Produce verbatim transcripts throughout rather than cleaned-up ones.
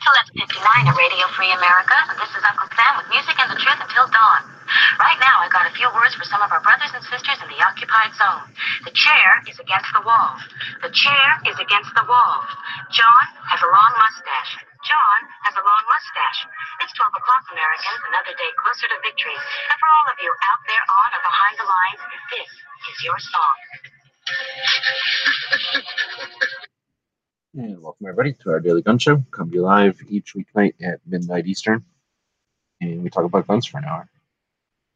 It's eleven fifty-nine at Radio Free America, and this is Uncle Sam with Music and the Truth Until Dawn. Right now, I got a few words for some of our brothers and sisters in the occupied zone. The chair is against the wall. The chair is against the wall. John has a long mustache. John has a long mustache. It's twelve o'clock, Americans, another day closer to victory. And for all of you out there on or behind the lines, this is your song. And welcome, everybody, to our daily gun show. Come to you live each weeknight at midnight Eastern. And we talk about guns for an hour.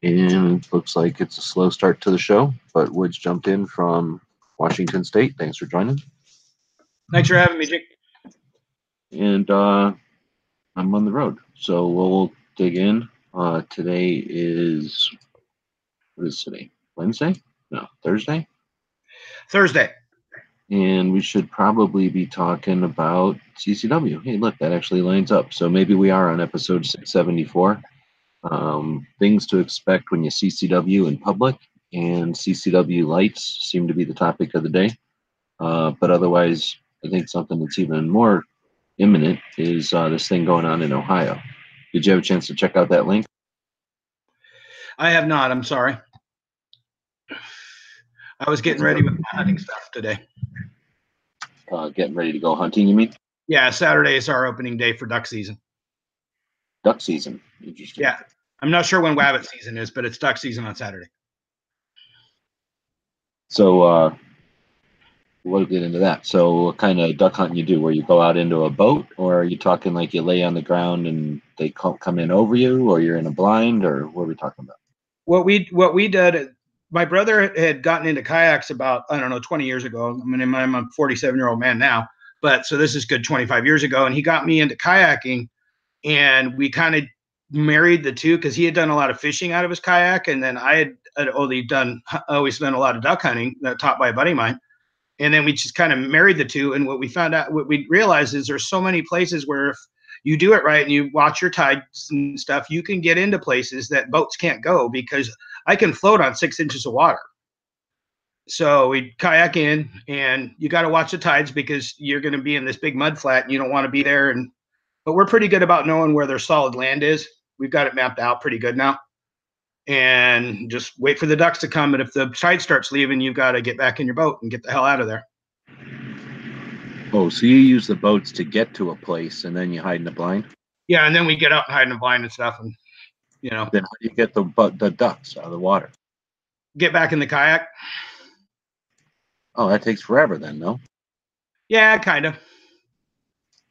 And it looks like it's a slow start to the show, but Woods jumped in from Washington State. Thanks for joining. Thanks for having me, Jake. And uh, I'm on the road, so we'll dig in. Uh, today is, what is today? Wednesday? No, Thursday? Thursday. And we should probably be talking about C C W. Hey, look, that actually lines up. So maybe we are on episode six seventy-four. Um, things to expect when you C C W in public, and C C W lights seem to be the topic of the day. Uh, but otherwise, I think something that's even more imminent is uh, this thing going on in Ohio. Did you have a chance to check out that link? I have not. I'm sorry. I was getting ready with my hunting stuff today. Uh, getting ready to go hunting, you mean? Yeah, Saturday is our opening day for duck season. Duck season. Interesting. Yeah. I'm not sure when wabbit season is, but it's duck season on Saturday. So uh, we'll get into that. So what kind of duck hunting you do? Where you go out into a boat, or are you talking like you lay on the ground and they come in over you, or you're in a blind, or what are we talking about? What we, what we did... My brother had gotten into kayaks about, I don't know, twenty years ago. I mean, I'm a forty-seven-year-old man now, but so this is good twenty-five years ago. And he got me into kayaking, and we kind of married the two because he had done a lot of fishing out of his kayak, and then I had, had only done always done a lot of duck hunting, taught by a buddy of mine. And then we just kind of married the two. And what we found out, what we realized is there's so many places where if you do it right and you watch your tides and stuff, you can get into places that boats can't go, because I can float on six inches of water. So we kayak in, and you got to watch the tides because you're going to be in this big mud flat and you don't want to be there. And but we're pretty good about knowing where their solid land is. We've got it mapped out pretty good now. And just wait for the ducks to come. And if the tide starts leaving, you've got to get back in your boat and get the hell out of there. Oh, so you use the boats to get to a place, and then you hide in the blind? Yeah, and then we get out and hide in the blind and stuff. And you know, then how do you get the the ducks out of the water? Get back in the kayak. Oh, that takes forever then, no? Yeah, kind of.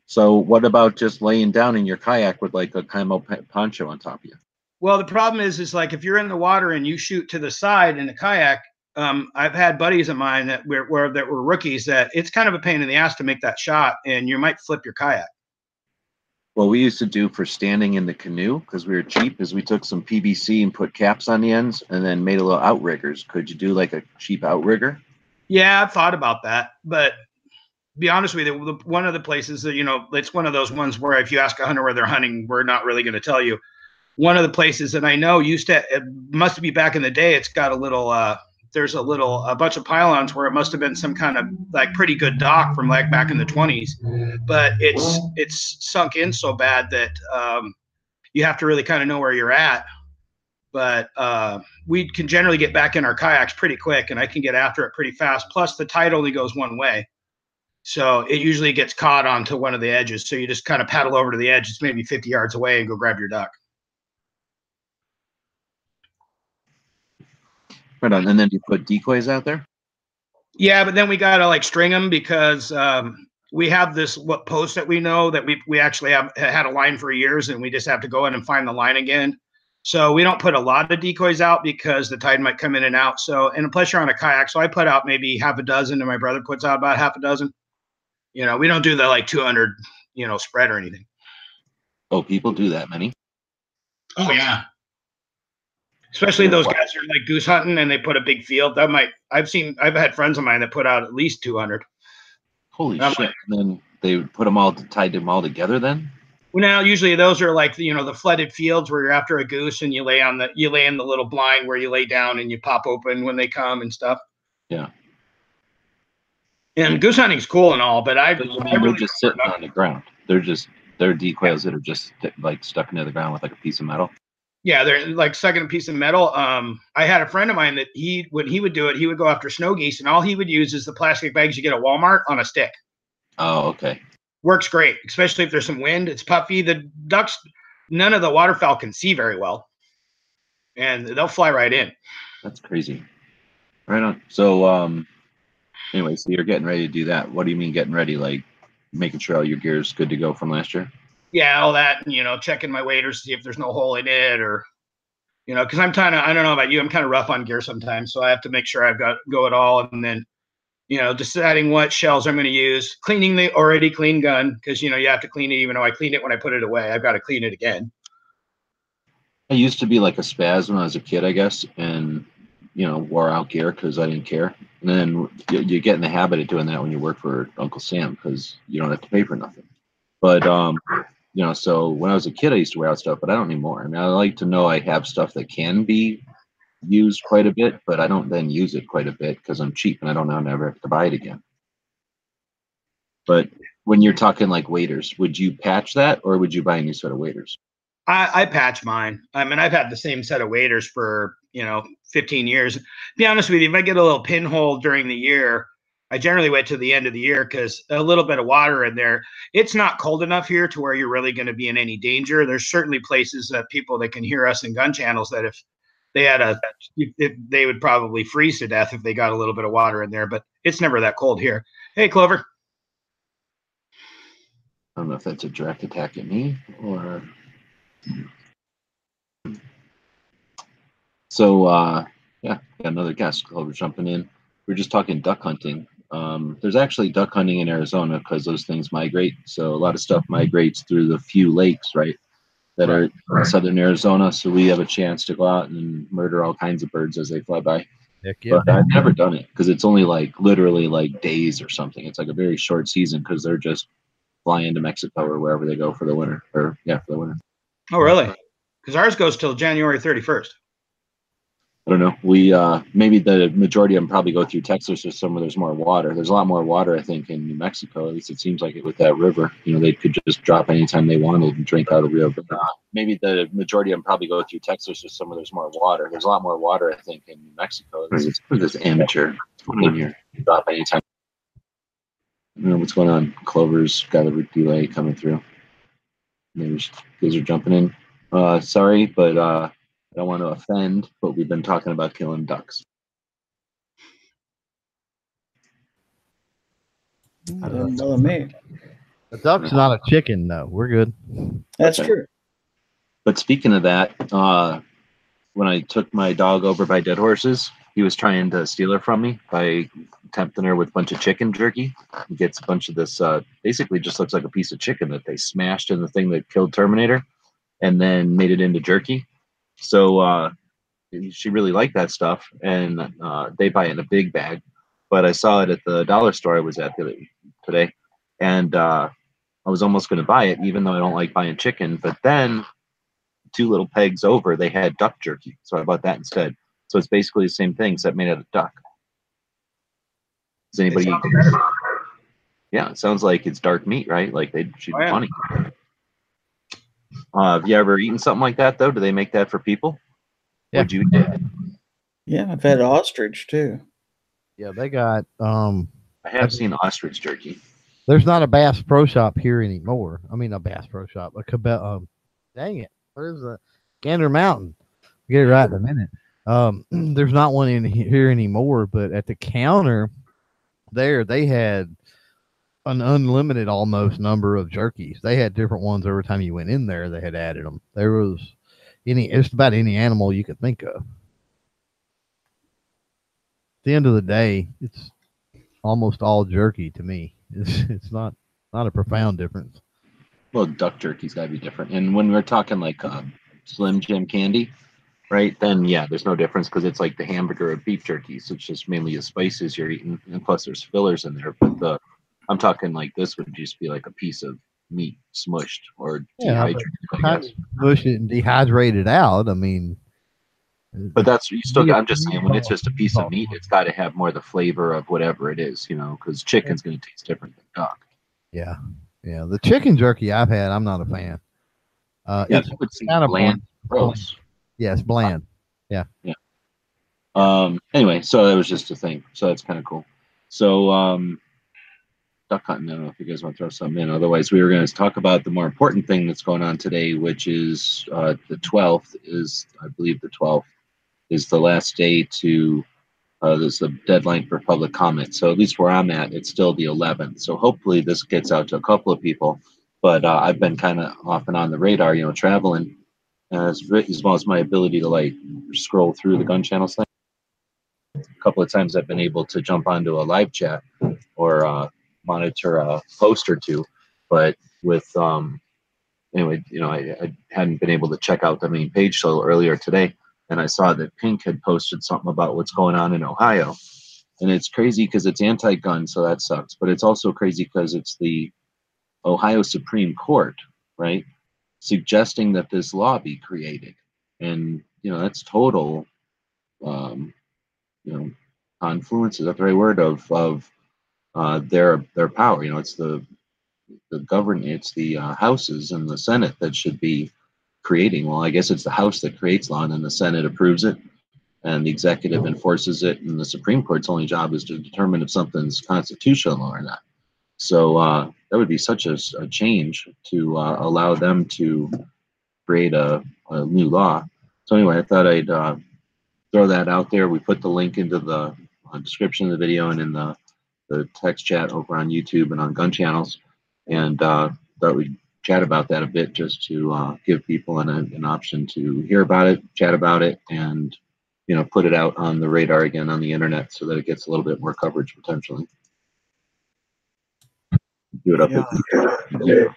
So what about just laying down in your kayak with like a camo poncho on top of you? Well, the problem is, is like if you're in the water and you shoot to the side in the kayak, um, I've had buddies of mine that were, were, that were rookies that it's kind of a pain in the ass to make that shot, and you might flip your kayak. What we used to do for standing in the canoe, because we were cheap, is we took some P V C and put caps on the ends and then made a little outriggers. Could you do like a cheap outrigger? Yeah, I've thought about that. But to be honest with you, one of the places that, you know, it's one of those ones where if you ask a hunter where they're hunting, we're not really going to tell you. One of the places that I know used to, it must be back in the day, it's got a little, uh, there's a little, a bunch of pylons where it must have been some kind of like pretty good dock from like back in the twenties, but it's, it's sunk in so bad that um, you have to really kind of know where you're at. But uh, we can generally get back in our kayaks pretty quick, and I can get after it pretty fast. Plus the tide only goes one way. So it usually gets caught onto one of the edges. So you just kind of paddle over to the edge. It's maybe fifty yards away and go grab your duck. Right on. And then you put decoys out there? Yeah, but then we got to like string them, because um, we have this what post that we know that we, we actually have had a line for years, and we just have to go in and find the line again. So we don't put a lot of decoys out because the tide might come in and out. So, and plus you're on a kayak. So I put out maybe half a dozen, and my brother puts out about half a dozen. You know, we don't do the like two hundred, you know, spread or anything. Oh, people do that many? Oh, yeah. Especially those guys who are like goose hunting and they put a big field. That might, I've seen, I've had friends of mine that put out at least two hundred. Holy shit. Like, and then they would put them all, tied them all together then? Well, now usually those are like, the, you know, the flooded fields where you're after a goose and you lay on the, you lay in the little blind where you lay down and you pop open when they come and stuff. Yeah. And goose hunting's cool and all, but I, but I really they're just sitting on the ground. They're just they're decoils that are just like stuck into the ground with like a piece of metal. Yeah, they're like second piece of metal. Um, I had a friend of mine that he, when he would do it, he would go after snow geese, and all he would use is the plastic bags you get at Walmart on a stick. Oh, okay. Works great, especially if there's some wind. It's puffy. The ducks, none of the waterfowl can see very well, and they'll fly right in. That's crazy. Right on. So, um, anyway, so you're getting ready to do that. What do you mean getting ready? Like making sure all your gear is good to go from last year? Yeah, all that, and, you know, checking my waders to see if there's no hole in it, or, you know, because I'm kind of, I don't know about you, I'm kind of rough on gear sometimes, so I have to make sure I've got go at all, and then, you know, deciding what shells I'm going to use, cleaning the already clean gun, because, you know, you have to clean it, even though I cleaned it when I put it away, I've got to clean it again. I used to be like a spaz when I was a kid, I guess, and, you know, wore out gear because I didn't care, and then you, you get in the habit of doing that when you work for Uncle Sam, because you don't have to pay for nothing. But, um, you know, so when I was a kid, I used to wear out stuff, but I don't anymore. I mean, I like to know I have stuff that can be used quite a bit, but I don't then use it quite a bit because I'm cheap and I don't know I'll never have to buy it again. But when you're talking like waders, would you patch that or would you buy a new set of waders? I, I patch mine. I mean, I've had the same set of waders for, you know, fifteen years. To be honest with you, if I get a little pinhole during the year, I generally wait to the end of the year because a little bit of water in there. It's not cold enough here to where you're really going to be in any danger. There's certainly places that people that can hear us in Gun Channels that if they had a, if they would probably freeze to death if they got a little bit of water in there, but it's never that cold here. Hey, Clover. I don't know if that's a direct attack at me or. So, uh, yeah, got another guest, Clover, jumping in. We're just talking duck hunting. Um, there's actually duck hunting in Arizona because those things migrate. So a lot of stuff migrates through the few lakes, right, that are in southern Arizona. So we have a chance to go out and murder all kinds of birds as they fly by. Heck yeah. But I've never done it because it's only like literally like days or something. It's like a very short season because they're just flying to Mexico or wherever they go for the winter. Or yeah, for the winter. Oh, really? Because ours goes till January thirty-first. I don't know. We uh, maybe the majority of them probably go through Texas or somewhere there's more water. There's a lot more water, I think, in New Mexico. At least it seems like it with that river. You know, they could just drop anytime they wanted and drink out of Rio. But uh, maybe the majority of them probably go through Texas or somewhere there's more water. There's a lot more water, I think, in New Mexico. It's, it's this amateur here. Drop anytime. I don't know what's going on. Clover's got a delay coming through. Maybe guys are jumping in. Uh, sorry, but. Uh, I don't want to offend, but we've been talking about killing ducks. I don't know me. A duck's not a chicken, though. We're good. That's okay. True. But speaking of that, uh, when I took my dog over by Dead Horses, he was trying to steal her from me by tempting her with a bunch of chicken jerky. He gets a bunch of this, uh, basically just looks like a piece of chicken that they smashed in the thing that killed Terminator and then made it into jerky. So uh, she really liked that stuff, and uh, they buy it in a big bag. But I saw it at the dollar store I was at the, today, and uh, I was almost going to buy it, even though I don't like buying chicken. But then two little pegs over, they had duck jerky, so I bought that instead. So it's basically the same thing, except made out of duck. Does anybody eat it? Yeah, it sounds like it's dark meat, right? Like they'd she'd be funny. Uh, have you ever eaten something like that, though? Do they make that for people? Yeah. Would you eat it? Yeah, I've had ostrich, too. Yeah, they got... Um, I have I, seen ostrich jerky. There's not a Bass Pro Shop here anymore. I mean, a Bass Pro Shop. A Cabela, um, dang it. Where's the Gander Mountain? We'll get it right in a minute. Um, there's not one in here anymore, but at the counter there, they had... an unlimited almost number of jerkies. They had different ones every time you went in there. They had added them. There was any, just about any animal you could think of. At the end of the day, it's almost all jerky to me. It's, it's not, not a profound difference. Well, duck jerky's got to be different. And when we're talking like uh, Slim Jim candy, right, then, yeah, there's no difference because it's like the hamburger or beef jerky. So it's just mainly the spices you're eating, and plus there's fillers in there. But the I'm talking like this would just be like a piece of meat smushed or dehydrated. Yeah, smush it and dehydrate it out. I mean, but that's you still. Got, I'm just saying when it's just a piece of meat, it's got to have more of the flavor of whatever it is, you know, because chicken's going to taste different than duck. Yeah, Yeah, the chicken jerky I've had, I'm not a fan. Uh, yeah, it's, it's kind of bland. Gross. Yeah, it's bland. Yeah. Yeah. Um. Anyway, so that was just a thing. So that's kind of cool. So um, duck hunting. I don't know if you guys want to throw something in. Otherwise, we were going to talk about the more important thing that's going on today, which is uh, the twelfth is, I believe, the twelfth is the last day to. Uh, there's a deadline for public comment. So at least where I'm at, it's still the eleventh. So hopefully this gets out to a couple of people. But uh, I've been kind of off and on the radar, you know, traveling, uh, as, as well as my ability to, like, scroll through the Gun Channels thing. A couple of times I've been able to jump onto a live chat or uh, monitor a post or two. But with, um, anyway, you know, I, I hadn't been able to check out the main page till earlier today. And I saw that Pink had posted something about what's going on in Ohio. And it's crazy because it's anti-gun, so that sucks. But it's also crazy because it's the Ohio Supreme Court, right, suggesting that this law be created. And, you know, that's total, um, you know, confluence, is that the right word, of of uh, their their power. You know, it's the, the government, it's the uh, houses and the Senate that should be creating. Well, I guess it's the House that creates law, and then the Senate approves it, and the executive enforces it, and the Supreme Court's only job is to determine if something's constitutional or not. So uh, that would be such a, a change to uh, allow them to create a, a new law. So anyway, I thought I'd uh, throw that out there. We put the link into the uh, description of the video and in the, the text chat over on YouTube and on Gun Channels, and uh, thought we'd chat about that a bit, just to uh, give people an, an option to hear about it, chat about it, and, you know, put it out on the radar again on the internet so that it gets a little bit more coverage potentially. Threw it up, yeah. as,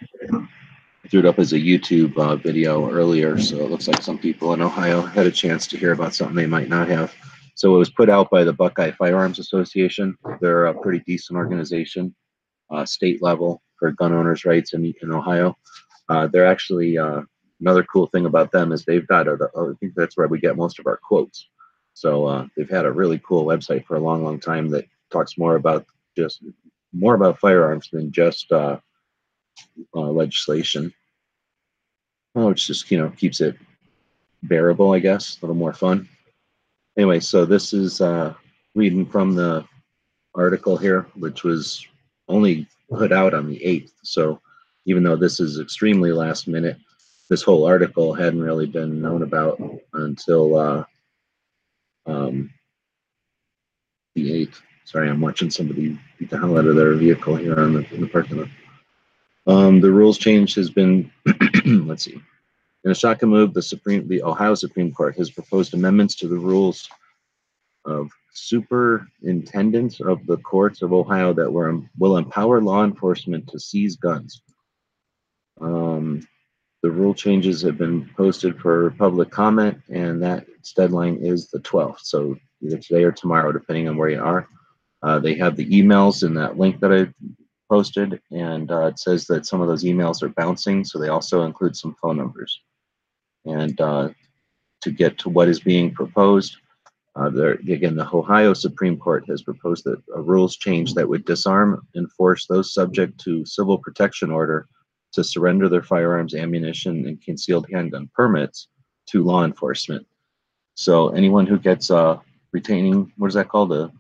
I threw it up as a YouTube uh, video earlier, so it looks like some people in Ohio had a chance to hear about something they might not have. So it was put out by the Buckeye Firearms Association. They're a pretty decent organization, uh, state level, for gun owners' rights in, in Ohio. Uh, they're actually, uh, another cool thing about them is they've got, a, I think that's where we get most of our quotes. So uh, they've had a really cool website for a long, long time that talks more about just, more about firearms than just uh, uh, legislation, which just, you know, keeps it bearable, I guess, a little more fun. Anyway, so this is uh, reading from the article here, which was only put out on the eighth. So even though this is extremely last minute, this whole article hadn't really been known about until uh, um, the eighth. Sorry, I'm watching somebody beat the hell out of their vehicle here on the, in the parking lot. Um, the rules change has been, let's see. In a shocking move, the Supreme, the Ohio Supreme Court has proposed amendments to the rules of superintendents of the courts of Ohio that were, will empower law enforcement to seize guns. Um, the rule changes have been posted for public comment, and that deadline is the twelfth. So either today or tomorrow, depending on where you are. Uh, they have the emails in that link that I posted, and uh, it says that some of those emails are bouncing, so they also include some phone numbers. And uh, to get to what is being proposed, Uh, there, again, the Ohio Supreme Court has proposed that a rules change that would disarm and force those subject to civil protection order to surrender their firearms, ammunition, and concealed handgun permits to law enforcement. So anyone who gets uh, retaining, what is that called? A,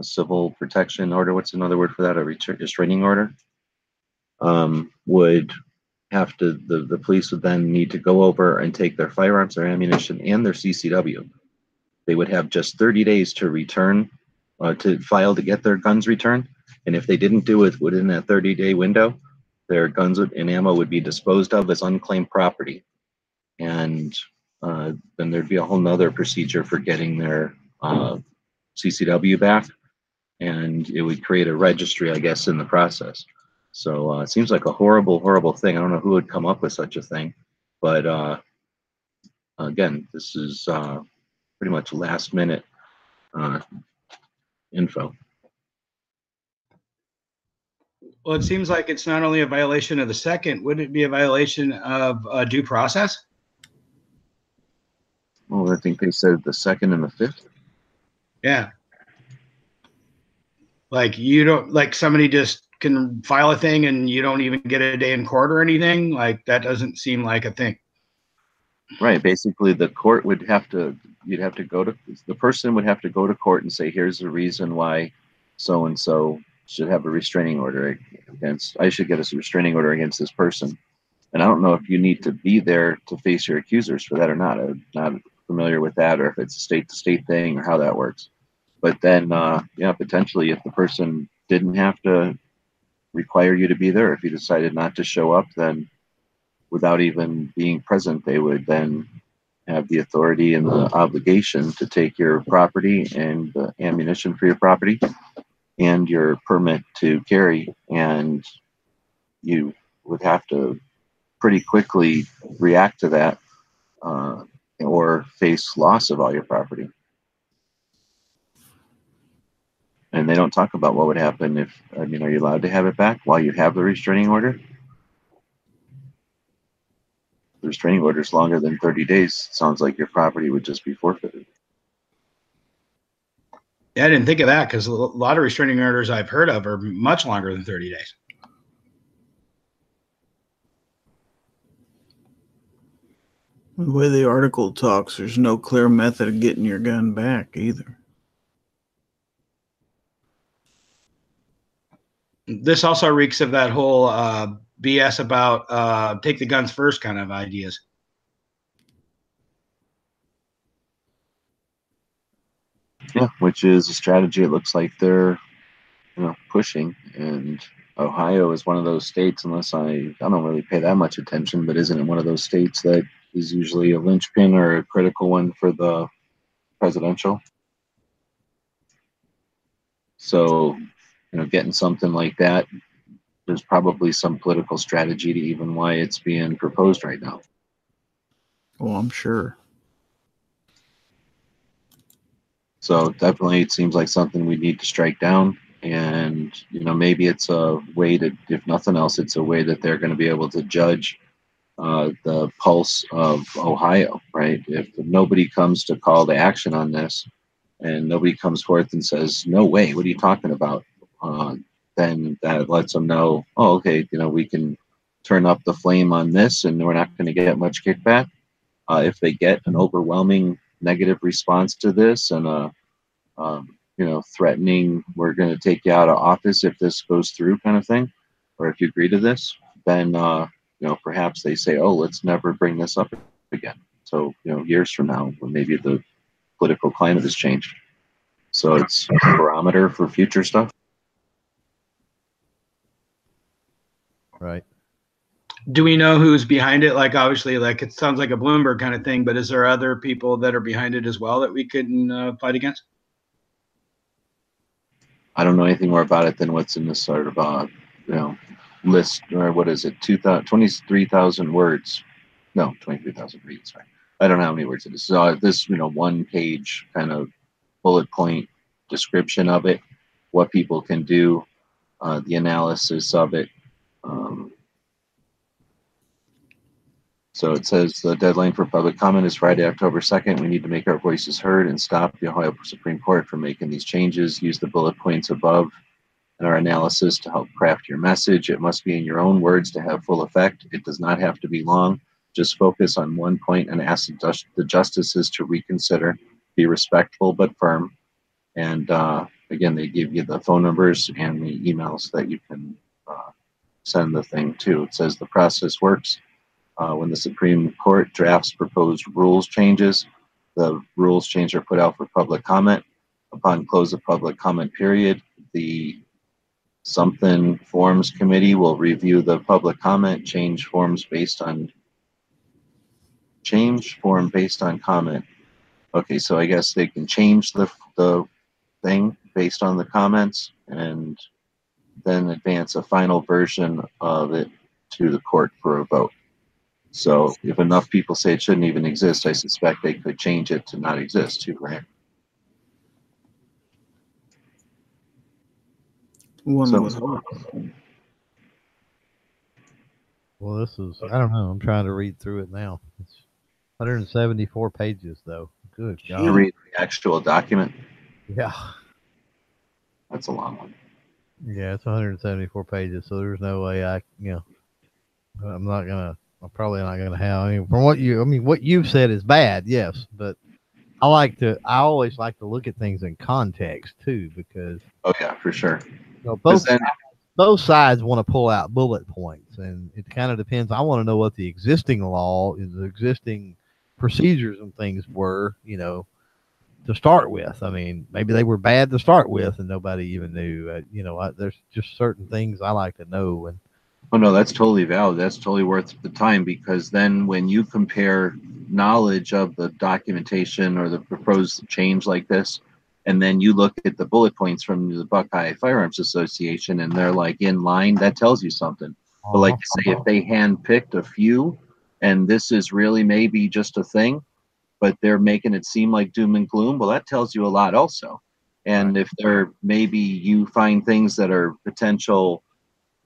a civil protection order. What's another word for that? A restraining order. Um, would have to, the, the police would then need to go over and take their firearms, their ammunition, and their C C W. They would have just thirty days to return, uh, to file to get their guns returned. And if they didn't do it within that thirty day window, their guns and ammo would be disposed of as unclaimed property. And uh, then there'd be a whole nother procedure for getting their uh, C C W back. And it would create a registry, I guess, in the process. So uh, it seems like a horrible, horrible thing. I don't know who would come up with such a thing, but uh, again, this is, uh, pretty much last minute uh, info. Well, it seems like it's not only a violation of the second, wouldn't it be a violation of uh, due process? Well, I think they said the second and the fifth. Yeah. Like you don't, like somebody just can file a thing and you don't even get a day in court or anything, like that doesn't seem like a thing. Right. Basically, the court would have to, you'd have to go to, the person would have to go to court and say, here's the reason why so-and-so should have a restraining order against, I should get a restraining order against this person. And I don't know if you need to be there to face your accusers for that or not. I'm not familiar with that, or if it's a state-to-state thing or how that works. But then, uh, yeah, potentially if the person didn't have to require you to be there, if you decided not to show up, then without even being present, they would then have the authority and the obligation to take your property and the ammunition for your property and your permit to carry. And you would have to pretty quickly react to that uh, or face loss of all your property. And they don't talk about what would happen if, I mean, are you allowed to have it back while you have the restraining order? The restraining order is longer than thirty days. Sounds like your property would just be forfeited. Yeah, I didn't think of that, because a lot of restraining orders I've heard of are much longer than thirty days. The way the article talks, there's no clear method of getting your gun back either. This also reeks of that whole uh, B S about uh, take the guns first kind of ideas. Yeah, which is a strategy it looks like they're, you know, pushing. And Ohio is one of those states, unless I, I don't really pay that much attention, but isn't it one of those states that is usually a linchpin or a critical one for the presidential? So, you know, getting something like that, there's probably some political strategy to even why it's being proposed right now. Oh, I'm sure. So definitely it seems like something we need to strike down. And, you know, maybe it's a way to, if nothing else, it's a way that they're going to be able to judge uh, the pulse of Ohio, right? If nobody comes to call to action on this and nobody comes forth and says, no way, what are you talking about? Uh, then that lets them know, oh, okay, you know, we can turn up the flame on this and we're not going to get much kickback. Uh, if they get an overwhelming negative response to this and, a, um, you know, threatening, we're going to take you out of office if this goes through kind of thing, or if you agree to this, then, uh, you know, perhaps they say, oh, let's never bring this up again. So, you know, years from now, or maybe the political climate has changed. So it's a barometer for future stuff. Right. Do we know who's behind it? Like, obviously, like it sounds like a Bloomberg kind of thing, but is there other people that are behind it as well that we couldn't uh, fight against? I don't know anything more about it than what's in this sort of, uh, you know, list, or what is it, twenty-three thousand words? No, twenty-three thousand reads, sorry. I don't know how many words it is. So uh, this, you know, one page kind of bullet point description of it, what people can do, uh, the analysis of it. Um, so it says the deadline for public comment is Friday, October second. We need to make our voices heard and stop the Ohio Supreme Court from making these changes. Use the bullet points above in our analysis to help craft your message. It must be in your own words to have full effect. It does not have to be long. Just focus on one point and ask the justices to reconsider. Be respectful but firm. And uh, again, they give you the phone numbers and the emails that you can uh, send the thing to. It says the process works. Uh, when the Supreme Court drafts proposed rules changes, the rules changes are put out for public comment. Upon close of public comment period, the something forms committee will review the public comment, change forms based on change form based on comment. Okay, so I guess they can change the, the thing based on the comments and then advance a final version of it to the court for a vote. So if enough people say it shouldn't even exist, I suspect they could change it to not exist too, right? One so, was well, this is, I don't know, I'm trying to read through it now. It's one hundred seventy-four pages though. Good God. You read the actual document? Yeah. That's a long one. Yeah, it's one hundred seventy-four pages, so there's no way I, you know, I'm not gonna, I'm probably not gonna have. I mean, from what you, I mean, what you've said is bad, yes, but I like to, I always like to look at things in context too, because oh yeah, for sure. You know, both then, both sides want to pull out bullet points, and it kind of depends. I want to know what the existing law is, the existing procedures and things were, you know, to start with. I mean, maybe they were bad to start with, and nobody even knew. Uh, you know, I, there's just certain things I like to know. And oh no, that's totally valid. That's totally worth the time, because then when you compare knowledge of the documentation or the proposed change like this, and then you look at the bullet points from the Buckeye Firearms Association, and they're like in line, that tells you something. But like you say, if they handpicked a few, and this is really maybe just a thing, but they're making it seem like doom and gloom, well, that tells you a lot also. And if they're, maybe you find things that are potential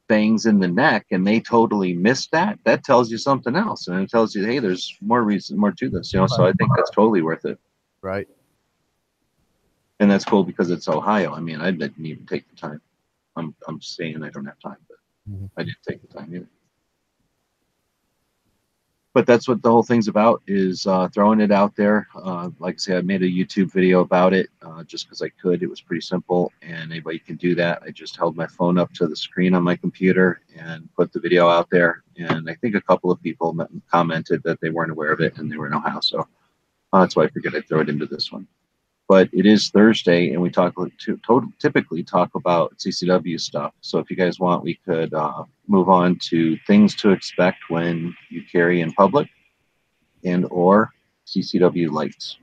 bangs in the neck and they totally missed that, that tells you something else. And it tells you, hey, there's more reason, more to this, you know? So I think that's totally worth it. Right. And that's cool because it's Ohio. I mean, I didn't even take the time. I'm, I'm saying I don't have time, but mm-hmm. I didn't take the time either. But that's what the whole thing's about, is uh, throwing it out there. Uh, like I said, I made a YouTube video about it uh, just because I could. It was pretty simple, and anybody can do that. I just held my phone up to the screen on my computer and put the video out there. And I think a couple of people commented that they weren't aware of it and they were in Ohio. So uh, that's why I figured I'd throw it into this one. But it is Thursday, and we talk to, to, typically talk about C C W stuff. So if you guys want, we could uh, move on to things to expect when you carry in public, and or C C W lights.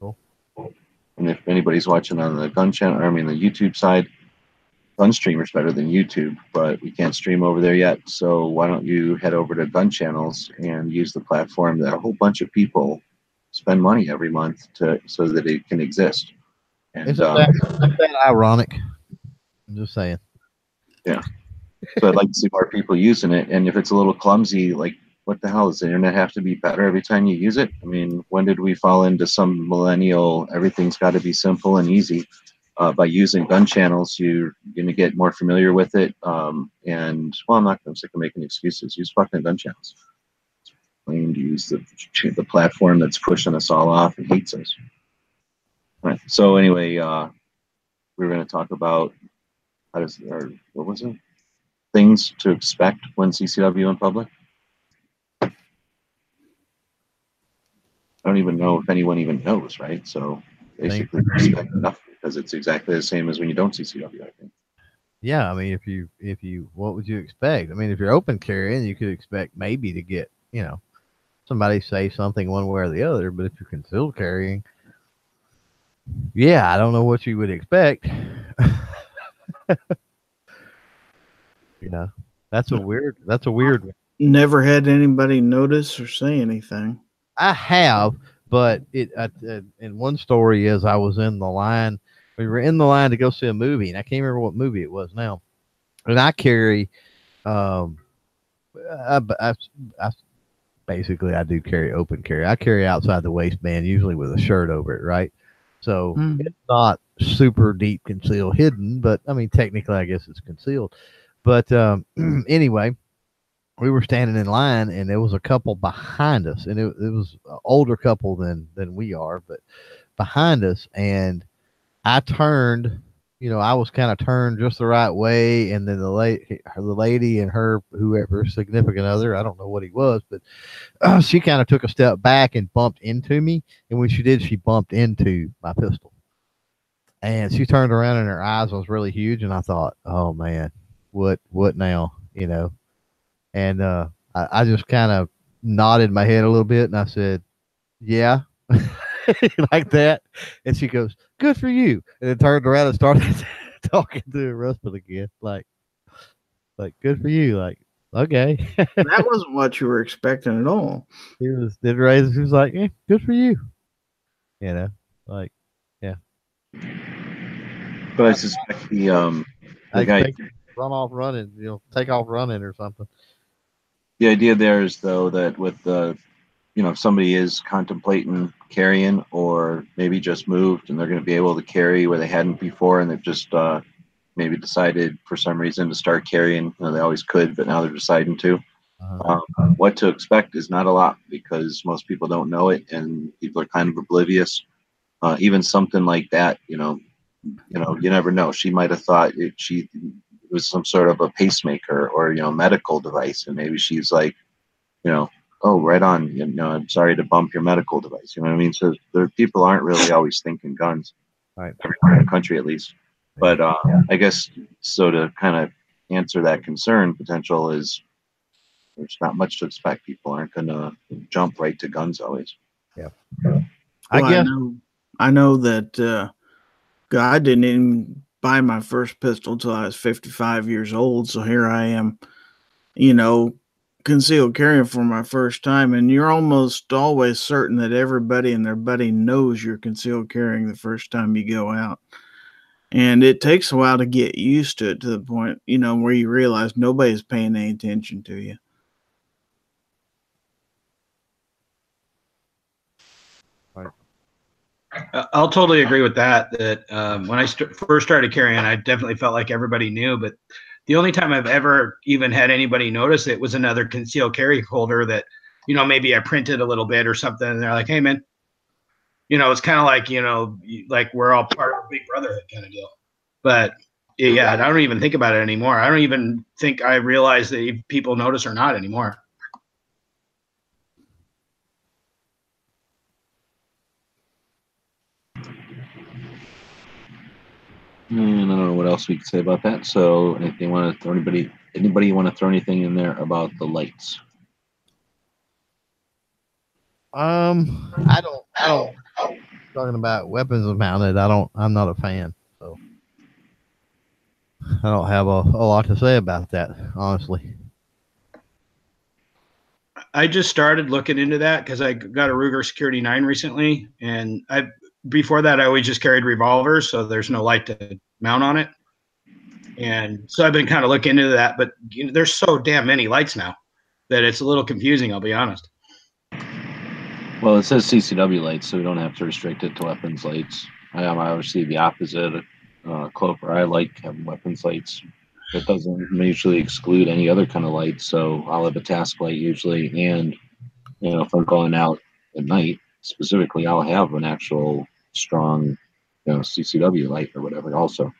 Cool. And if anybody's watching on the Gun Channel, I mean the YouTube side, GunStreamer's better than YouTube, but we can't stream over there yet. So why don't you head over to Gun Channels and use the platform that a whole bunch of people spend money every month to so that it can exist. And isn't um, that, isn't that ironic? I'm just saying. Yeah. So I'd like to see more people using it. And if it's a little clumsy, like what the hell, does the internet have to be better every time you use it? I mean, when did we fall into some millennial, everything's got to be simple and easy? Uh, by using Gun Channels, you're going to get more familiar with it. Um, and, well, I'm not going to make any excuses. Use fucking Gun Channels. To use the the platform that's pushing us all off and hates us. All right. So anyway, uh, we were going to talk about how does or what was it? Things to expect when C C W in public. I don't even know if anyone even knows, right? So basically, expect enough, because it's exactly the same as when you don't C C W, I think. Yeah, I mean, if you if you what would you expect? I mean, if you're open carrying, you could expect maybe to get, you know, somebody say something one way or the other, but if you're concealed carrying, yeah, I don't know what you would expect. You know, that's a weird, that's a weird one. Never had anybody notice or say anything. I have, but it, I, I, and one story is I was in the line, we were in the line to go see a movie, and I can't remember what movie it was now. And I carry, um, I, I, I basically, I do carry open carry. I carry outside the waistband, usually with a shirt over it, right? So mm. it's not super deep concealed, hidden, but I mean, technically, I guess it's concealed. But um, anyway, we were standing in line, and there was a couple behind us, and it, it was an older couple than than we are, but behind us. And I turned, you know, I was kind of turned just the right way, and then the lady, the lady and her, whoever, significant other, I don't know what he was, but uh, she kind of took a step back and bumped into me. And when she did, she bumped into my pistol. And she turned around, and her eyes was really huge. And I thought, oh man, what, what now? You know? And uh, I, I just kind of nodded my head a little bit, and I said, yeah. Like that, and she goes, "Good for you," and then turned around and started talking to the rest of the again, like, like, "Good for you." Like, okay, that wasn't what you were expecting at all. He was did raise. He was like, eh, "Good for you," you know, like, yeah. But I suspect the um, the I guy run off running, you know, take off running or something. The idea there is though that with the you know, if somebody is contemplating carrying or maybe just moved and they're going to be able to carry where they hadn't before, and they've just uh, maybe decided for some reason to start carrying. You know, they always could, but now they're deciding to. Um, what to expect is not a lot, because most people don't know it and people are kind of oblivious. Uh, even something like that, you know, you know, you never know. She might have thought it, she it was some sort of a pacemaker or, you know, medical device. And maybe she's like, you know, oh, right on. You know, I'm sorry to bump your medical device. You know what I mean? So there, people aren't really always thinking guns, right, everywhere in the country at least. But uh, yeah. I guess so to kind of answer that concern, potential is there's not much to expect. People aren't going to jump right to guns always. Yeah. Well, I, guess. I, know, I know that uh, I didn't even buy my first pistol until I was fifty-five years old. So here I am, you know, concealed carrying for my first time. And you're almost always certain that everybody and their buddy knows you're concealed carrying the first time you go out. And it takes a while to get used to it, to the point, you know, where you realize nobody's paying any attention to you. I'll totally agree with that. That um, when I st first started carrying, I definitely felt like everybody knew. But the only time I've ever even had anybody notice it was another concealed carry holder that, you know, maybe I printed a little bit or something, and they're like, "Hey, man," you know, it's kind of like, you know, like we're all part of a big brotherhood kind of deal. But yeah, I don't even think about it anymore. I don't even think I realize that people notice or not anymore. And I don't know what else we can say about that. So, anything want to throw anybody? Anybody want to throw anything in there about the lights? Um, I don't. I don't. Talking about weapons mounted, I don't. I'm not a fan, so I don't have a, a lot to say about that, honestly. I just started looking into that because I got a Ruger Security nine recently, and I. Before that, I always just carried revolvers, so there's no light to mount on it. And so I've been kind of looking into that, but you know, there's so damn many lights now that it's a little confusing, I'll be honest. Well, it says C C W lights, so we don't have to restrict it to weapons lights. I am obviously the opposite. Uh, Clover, I like having weapons lights. It doesn't usually exclude any other kind of light, so I'll have a task light usually. And, you know, if I'm going out at night, specifically, I'll have an actual strong, you know, C C W light or whatever. Also,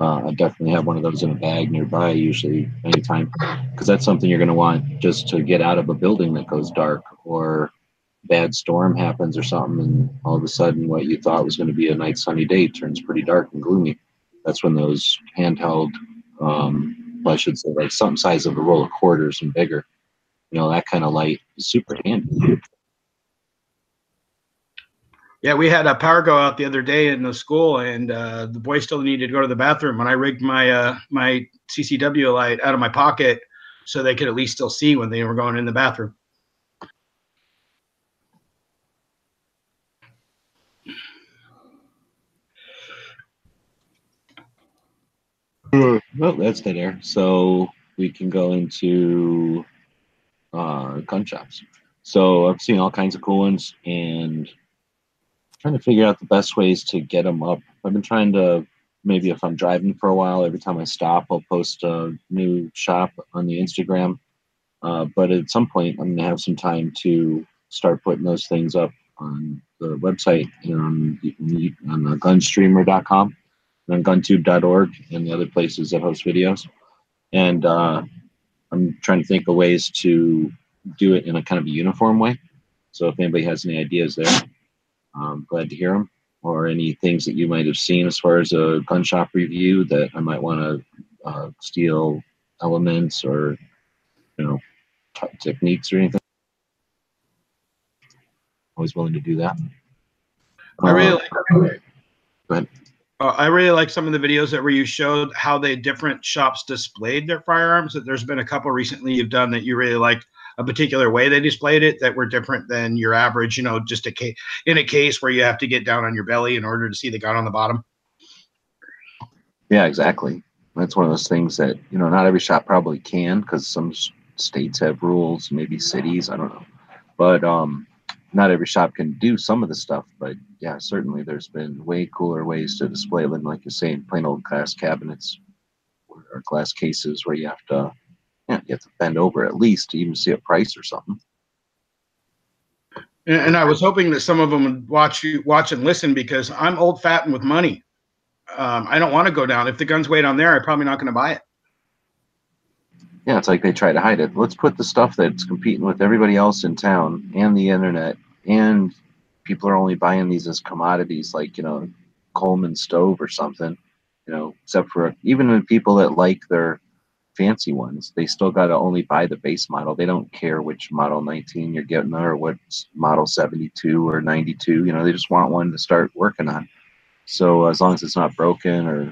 uh, I definitely have one of those in a bag nearby usually anytime, because that's something you're going to want just to get out of a building that goes dark, or bad storm happens or something, and all of a sudden what you thought was going to be a nice sunny day turns pretty dark and gloomy. That's when those handheld, um, well, I should say like some size of a roll of quarters and bigger, you know, that kind of light is super handy. Yeah, we had a power go out the other day in the school, and uh, the boy still needed to go to the bathroom. When I rigged my uh, my C C W light out of my pocket, so they could at least still see when they were going in the bathroom. Well, that's dead air. So we can go into uh, gun shops. So I've seen all kinds of cool ones, and trying to figure out the best ways to get them up. I've been trying to, maybe if I'm driving for a while, every time I stop, I'll post a new shop on the Instagram. Uh, but at some point, I'm going to have some time to start putting those things up on the website, and on, on uh, gun streamer dot com, and on gun tube dot org, and the other places that host videos. And uh, I'm trying to think of ways to do it in a kind of a uniform way. So if anybody has any ideas there, I'm glad to hear them, or any things that you might have seen as far as a gun shop review that I might want to uh, steal elements or, you know, t techniques or anything. Always willing to do that. I really uh, like. Go ahead. Uh, I really like some of the videos that where you showed how they different shops displayed their firearms. That there's been a couple recently you've done that you really liked. A particular way they displayed it that were different than your average, you know, just a case in a case where you have to get down on your belly in order to see the gun on the bottom. Yeah, exactly. That's one of those things that, you know, not every shop probably can, because some states have rules, maybe cities, I don't know. But um, not every shop can do some of the stuff. But yeah, certainly there's been way cooler ways to display them, like you're saying, plain old glass cabinets or glass cases where you have to, yeah, you have to bend over at least to even see a price or something. And, and I was hoping that some of them would watch you watch and listen, because I'm old, fat, and with money. Um, I don't want to go down. If the gun's way down there, I'm probably not going to buy it. Yeah, it's like they try to hide it. Let's put the stuff that's competing with everybody else in town and the internet, and people are only buying these as commodities, like, you know, Coleman stove or something, you know, except for even the people that like their fancy ones, they still got to only buy the base model. They don't care which model nineteen you're getting or what model seventy-two or ninety-two, you know, they just want one to start working on. So as long as it's not broken or,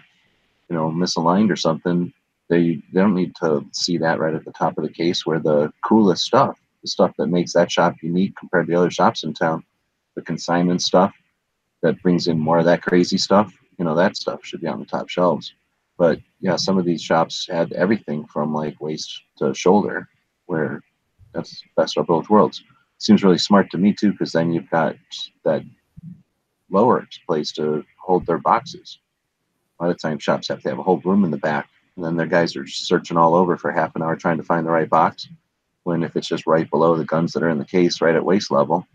you know, misaligned or something, They, they don't need to see that right at the top of the case where the coolest stuff, the stuff that makes that shop unique compared to the other shops in town, the consignment stuff that brings in more of that crazy stuff, you know, that stuff should be on the top shelves. But yeah, some of these shops had everything from like waist to shoulder, where that's the best of both worlds. Seems really smart to me too, because then you've got that lower place to hold their boxes. A lot of times shops have to have a whole room in the back. And then their guys are searching all over for half an hour trying to find the right box, when if it's just right below the guns that are in the case, right at waist level.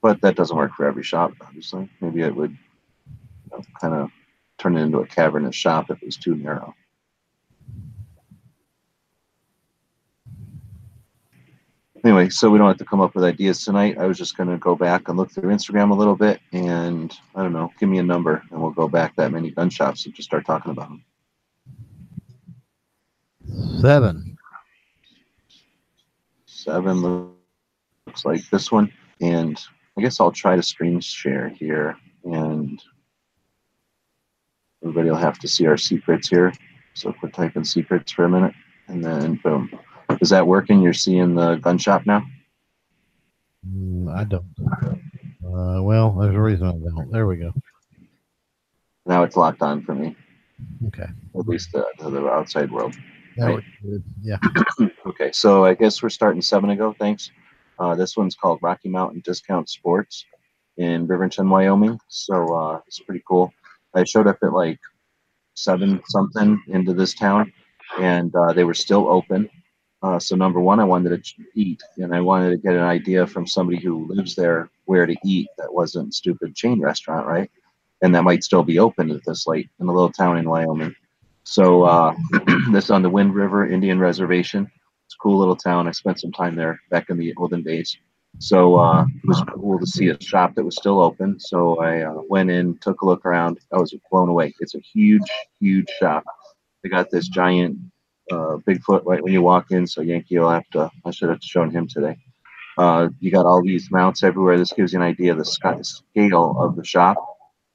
But that doesn't work for every shop, obviously. Maybe it would, you know, kind of turn it into a cavernous shop if it was too narrow. Anyway, so we don't have to come up with ideas tonight. I was just going to go back and look through Instagram a little bit, and I don't know, give me a number, and we'll go back that many gun shops and just start talking about them. Seven. Seven looks like this one, and I guess I'll try to screen share here, and everybody will have to see our secrets here. So quit typing secrets for a minute, and then boom. Is that working? You're seeing the gun shop now? Mm, I don't. Uh, well, there's a reason I don't. There we go. Now it's locked on for me. Okay. At least the, the outside world. Right? Yeah. Okay, so I guess we're starting seven ago. Thanks. Uh, this one's called Rocky Mountain Discount Sports in Riverton, Wyoming. So uh, it's pretty cool. I showed up at like seven something into this town, and uh, they were still open. Uh, so number one, I wanted to eat, and I wanted to get an idea from somebody who lives there where to eat that wasn't stupid chain restaurant, right? And that might still be open at this late in a little town in Wyoming. So uh, this is on the Wind River Indian Reservation. It's a cool little town. I spent some time there back in the olden days. So uh, it was cool to see a shop that was still open. So I uh, went in, took a look around. I was blown away. It's a huge, huge shop. They got this giant Uh, Bigfoot right when you walk in, so Yankee will have to, I should have shown him today. Uh, you got all these mounts everywhere. This gives you an idea of the scale of the shop.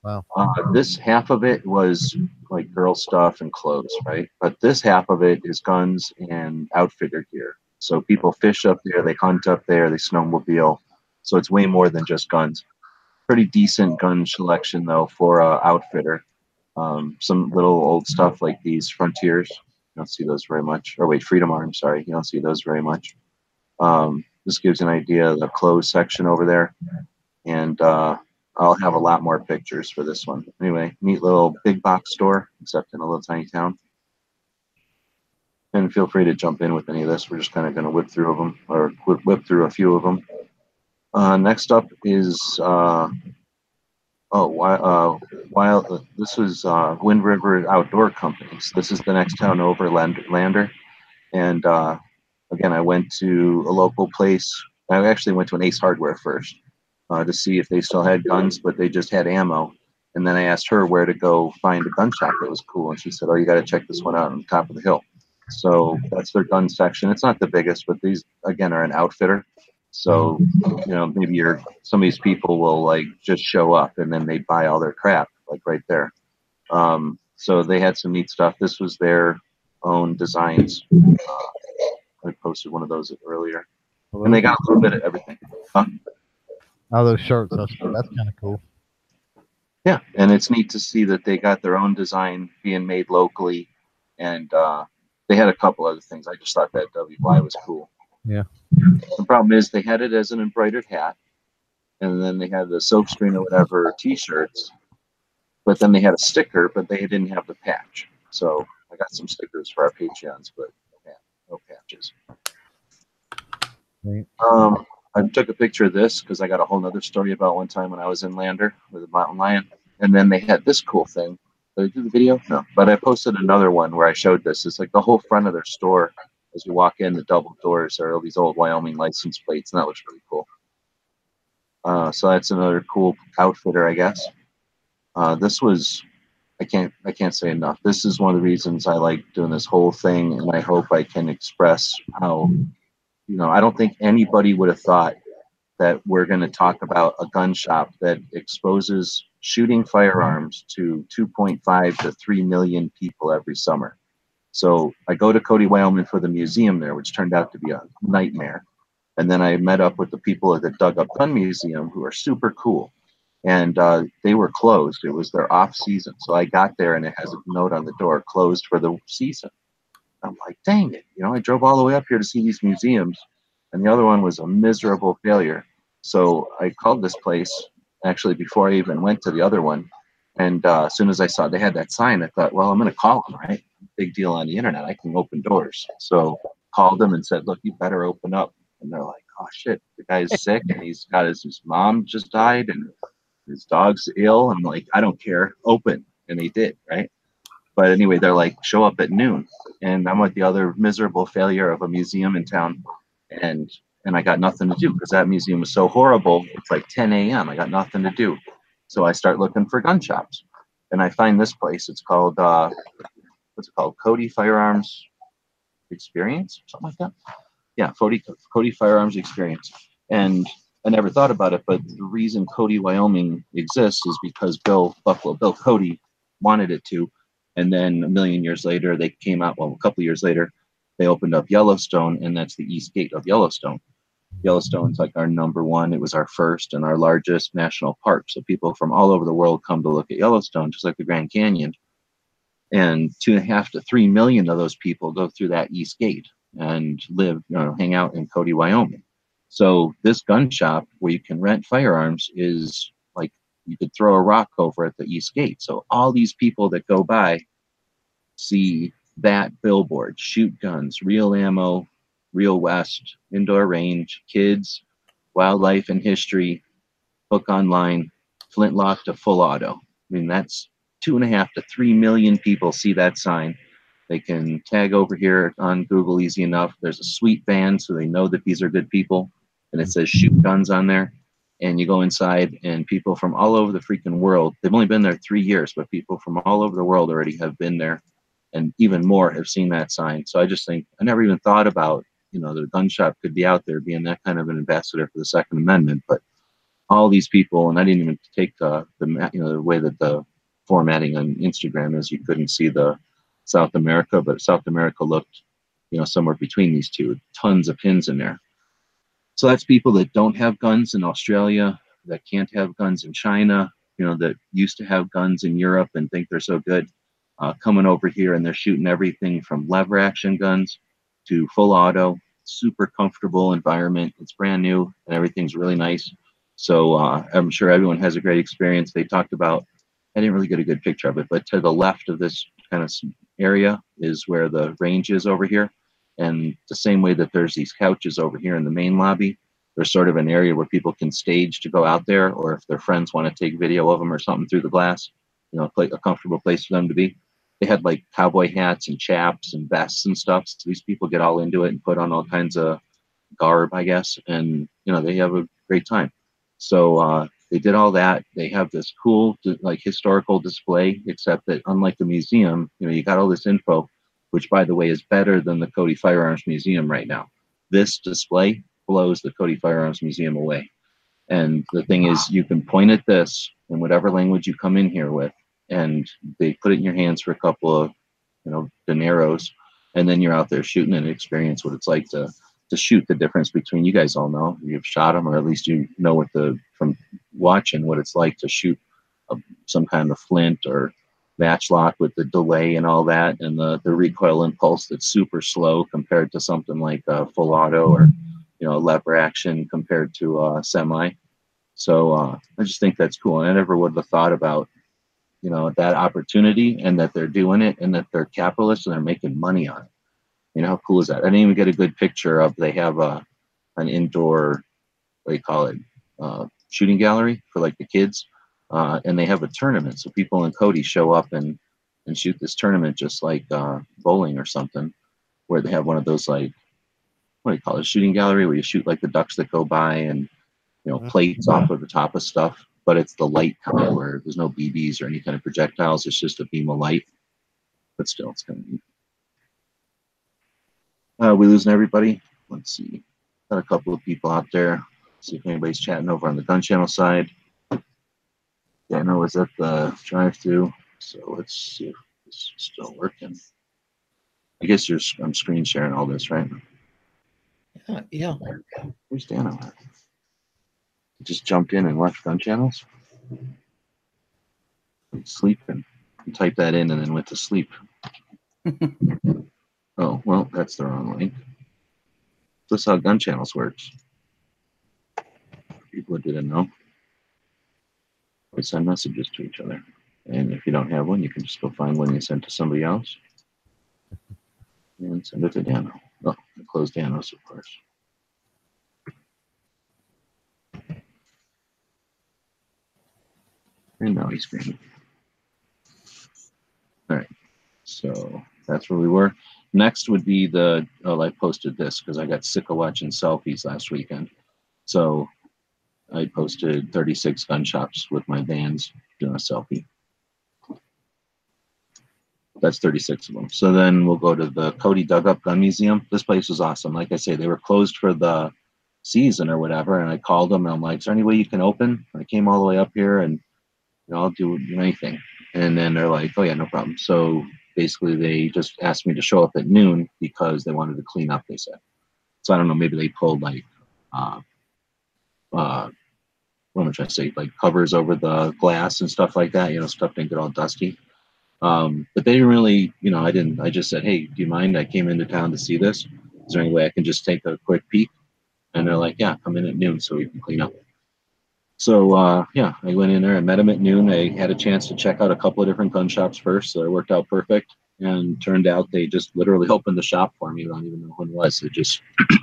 Wow. Uh, this half of it was like girl stuff and clothes, right? But this half of it is guns and outfitter gear. So people fish up there, they hunt up there, they snowmobile. So it's way more than just guns. Pretty decent gun selection though for an outfitter. Um, some little old stuff like these Frontiers. You don't see those very much. Or wait, Freedom Arms, sorry. You don't see those very much. Um, this gives an idea of the clothes section over there. And uh, I'll have a lot more pictures for this one. Anyway, neat little big box store, except in a little tiny town. And feel free to jump in with any of this. We're just kind of going to whip through of them, or whip through a few of them. Uh, next up is, uh, oh, uh, while uh, this is uh, Wind River Outdoor Companies. This is the next town over, Lander. And uh, again, I went to a local place. I actually went to an Ace Hardware first uh, to see if they still had guns, but they just had ammo. And then I asked her where to go find a gun shop that was cool. And she said, oh, you got to check this one out on the top of the hill. So that's their gun section. It's not the biggest, but these, again, are an outfitter. So, you know, maybe you're, some of these people will like just show up and then they buy all their crap, like right there. Um, so they had some neat stuff. This was their own designs. Uh, I posted one of those earlier. And they got a little bit of everything. Huh? All those shirts, that's, that's kind of cool. Yeah, and it's neat to see that they got their own design being made locally. And uh, they had a couple other things. I just thought that W Y was cool. Yeah. The problem is they had it as an embroidered hat, and then they had the silkscreen or whatever T-shirts, but then they had a sticker, but they didn't have the patch. So I got some stickers for our Patreons, but yeah, no patches. Right. Um, I took a picture of this because I got a whole nother story about one time when I was in Lander with a mountain lion, and then they had this cool thing. Did I do the video? No. But I posted another one where I showed this. It's like the whole front of their store. As you walk in, the double doors are all these old Wyoming license plates, and that looks really cool. Uh, so that's another cool outfitter, I guess. Uh, this was, I can't, I can't say enough. This is one of the reasons I like doing this whole thing, and I hope I can express how, you know, I don't think anybody would have thought that we're going to talk about a gun shop that exposes shooting firearms to two point five to three million people every summer. So I go to Cody, Wyoming for the museum there, which turned out to be a nightmare. And then I met up with the people at the Dug Up Gun Museum, who are super cool. And uh, they were closed. It was their off season. So I got there and it has a note on the door, closed for the season. I'm like, dang it. You know, I drove all the way up here to see these museums. And the other one was a miserable failure. So I called this place actually before I even went to the other one. And uh, as soon as I saw they had that sign, I thought, well, I'm going to call them, right? Big deal on the internet. I can open doors. So called them and said, look, you better open up. And they're like, oh, shit, the guy's sick. And he's got his, his mom just died and his dog's ill. And I'm like, I don't care. Open. And they did, right? But anyway, they're like, show up at noon. And I'm like the other miserable failure of a museum in town. And, and I got nothing to do because that museum was so horrible. It's like ten A M I got nothing to do. So I start looking for gun shops. And I find this place. It's called... Uh, what's it called? Cody Firearms Experience, something like that. Yeah, Cody, Cody Firearms Experience. And I never thought about it, but the reason Cody, Wyoming exists is because Bill Buffalo, Bill Cody wanted it to. And then a million years later, they came out, well, a couple of years later, they opened up Yellowstone, and that's the east gate of Yellowstone. Yellowstone's like our number one. It was our first and our largest national park. So people from all over the world come to look at Yellowstone, just like the Grand Canyon. And two and a half to three million of those people go through that east gate and live, you know, hang out in Cody, Wyoming. So this gun shop where you can rent firearms is like you could throw a rock over at the east gate. So all these people that go by see that billboard, shoot guns, real ammo, real west, indoor range, kids, wildlife and history, book online, flintlock to full auto. I mean, that's two and a half to three million people see that sign. They can tag over here on Google easy enough. There's a sweet band, so they know that these are good people. And it says shoot guns on there. And you go inside, and people from all over the freaking world, they've only been there three years, but people from all over the world already have been there. And even more have seen that sign. So I just think, I never even thought about, you know, the gun shop could be out there being that kind of an ambassador for the Second Amendment. But all these people, and I didn't even take the, the you know, the way that the formatting on Instagram is you couldn't see the South America, but South America looked, you know, somewhere between these two, tons of pins in there. So that's people that don't have guns in Australia, that can't have guns in China, you know, that used to have guns in Europe and think they're so good, uh, coming over here and they're shooting everything from lever action guns to full auto, super comfortable environment. It's brand new and everything's really nice. So uh, I'm sure everyone has a great experience. They talked about, I didn't really get a good picture of it, but to the left of this kind of area is where the range is over here. And the same way that there's these couches over here in the main lobby, there's sort of an area where people can stage to go out there, or if their friends want to take video of them or something through the glass, you know, a comfortable place for them to be. They had like cowboy hats and chaps and vests and stuff. So these people get all into it and put on all kinds of garb, I guess. And, you know, they have a great time. So, uh, they did all that. They have this cool, like, historical display, except that unlike the museum, you know, you got all this info, which, by the way, is better than the Cody Firearms Museum right now. This display blows the Cody Firearms Museum away. And the thing is, you can point at this in whatever language you come in here with, and they put it in your hands for a couple of, you know, dineros, and then you're out there shooting and experience what it's like to to shoot. The difference between, you guys all know, you've shot them, or at least you know what the, from watching what it's like to shoot a, some kind of flint or matchlock with the delay and all that, and the, the recoil impulse that's super slow compared to something like uh, full auto or, you know, lever action compared to uh, semi. So uh, I just think that's cool. And I never would have thought about, you know, that opportunity and that they're doing it and that they're capitalists and they're making money on it. You know, how cool is that? I didn't even get a good picture of, they have a, an indoor, what do you call it, uh, shooting gallery for like the kids. Uh, and they have a tournament. So people in Cody show up and, and shoot this tournament, just like uh, bowling or something, where they have one of those, like, what do you call it, shooting gallery, where you shoot like the ducks that go by and, you know, plates off of the top of stuff. But it's the light kind, where there's no B Bs or any kind of projectiles. It's just a beam of light. But still, it's kind of neat. Uh, we losing everybody? Let's see. Got a couple of people out there. Let's see if anybody's chatting over on the Gun Channel side. Yeah, I know it's at the drive-thru, so let's see if it's still working. I guess you're, I'm screen sharing all this, right? Yeah, yeah. Where's Dana at? He just jumped in and left Gun Channels? I'm sleeping. I typed that in and then went to sleep. Oh, well, that's the wrong link. That's how Gun Channels works. People didn't know. We send messages to each other. And if you don't have one, you can just go find one you sent to somebody else and send it to Dano. Oh, I closed Dano's, of course. And now he's screaming. All right. So that's where we were. Next would be the, oh, I posted this because I got sick of watching selfies last weekend. So I posted thirty-six gun shops with my vans doing a selfie. That's thirty-six of them. So then we'll go to the Cody Dug Up Gun Museum. This place was awesome. Like I say, they were closed for the season or whatever, and I called them and I'm like, is there any way you can open? And I came all the way up here and, you know, I'll do anything. And then they're like, oh yeah, no problem. So basically they just asked me to show up at noon because they wanted to clean up, they said. So I don't know, maybe they pulled like, uh, uh, what am I trying to say, like covers over the glass and stuff like that, you know, stuff didn't get all dusty. Um, but they didn't really, you know, I didn't, I just said, hey, do you mind? I came into town to see this. Is there any way I can just take a quick peek? And they're like, yeah, come in at noon so we can clean up. So, uh, yeah, I went in there, I met them at noon. I had a chance to check out a couple of different gun shops first, so it worked out perfect. And turned out they just literally opened the shop for me. I don't even know who it was. They just,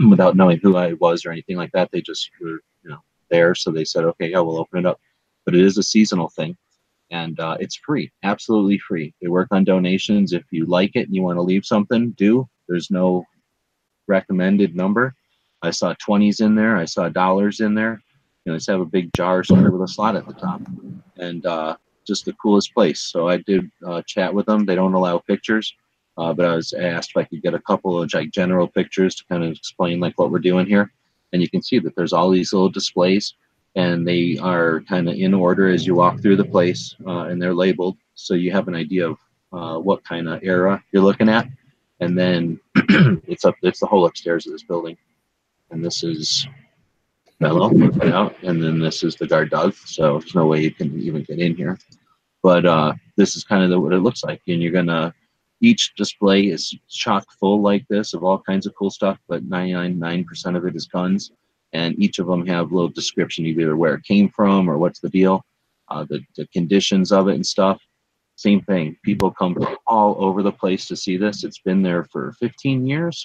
without knowing who I was or anything like that, they just were, you know, there. So they said, okay, yeah, we'll open it up. But it is a seasonal thing, and uh, it's free, absolutely free. They work on donations. If you like it and you want to leave something, do. There's no recommended number. I saw twenties in there. I saw dollars in there. You know, they have a big jar started with a slot at the top, and uh, just the coolest place. So I did uh, chat with them. They don't allow pictures, uh, but I was asked if I could get a couple of like general pictures to kind of explain like what we're doing here. And you can see that there's all these little displays, and they are kind of in order as you walk through the place, uh, and they're labeled. So you have an idea of uh, what kind of era you're looking at. And then it's up, it's the whole upstairs of this building. And this is Mellow, out. And then this is the guard dog. So there's no way you can even get in here. But uh, this is kind of the, what it looks like. And you're going to, each display is chock full like this of all kinds of cool stuff, but ninety-nine point nine percent of it is guns. And each of them have a little description, either where it came from or what's the deal, uh, the, the conditions of it and stuff. Same thing. People come from all over the place to see this. It's been there for fifteen years,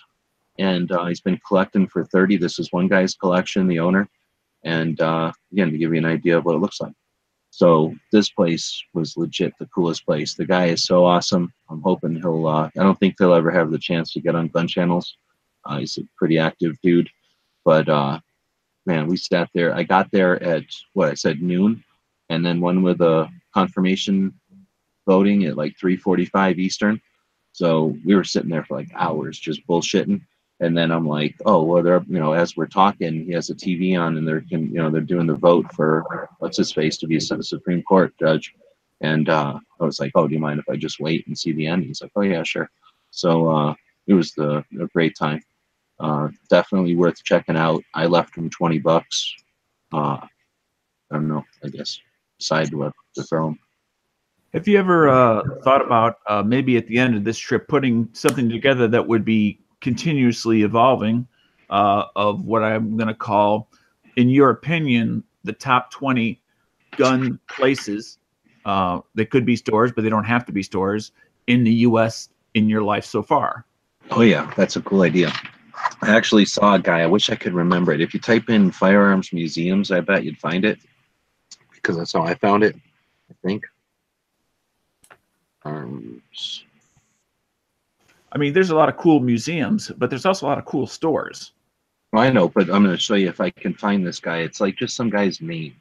and uh, he's been collecting for thirty. This is one guy's collection, the owner. And uh, again, to give you an idea of what it looks like. So this place was legit the coolest place. The guy is so awesome. I'm hoping he'll, uh, I don't think they'll ever have the chance to get on Gun Channels. Uh, he's a pretty active dude, but uh, man, we sat there. I got there at what I said noon, and then one with a confirmation voting at like three forty-five Eastern. So we were sitting there for like hours, just bullshitting. And then I'm like, oh, well, they're, you know, as we're talking, he has a T V on, and they're, you know, they're doing the vote for what's his face to be a Supreme Court judge. And uh, I was like, oh, do you mind if I just wait and see the end? He's like, oh yeah, sure. So uh, it was the a great time. Uh, definitely worth checking out. I left him twenty bucks. Uh, I don't know, I guess, decide what to throw him. Have you ever uh, thought about uh, maybe at the end of this trip putting something together that would be continuously evolving uh, of what I'm going to call, in your opinion, the top twenty gun places uh, that could be stores, but they don't have to be stores, in the U S in your life so far? Oh, yeah. That's a cool idea. I actually saw a guy. I wish I could remember it. If you type in firearms museums, I bet you'd find it, because that's how I found it, I think. Arms. I mean, there's a lot of cool museums, but there's also a lot of cool stores. Well, I know, but I'm going to show you if I can find this guy. It's like just some guy's name.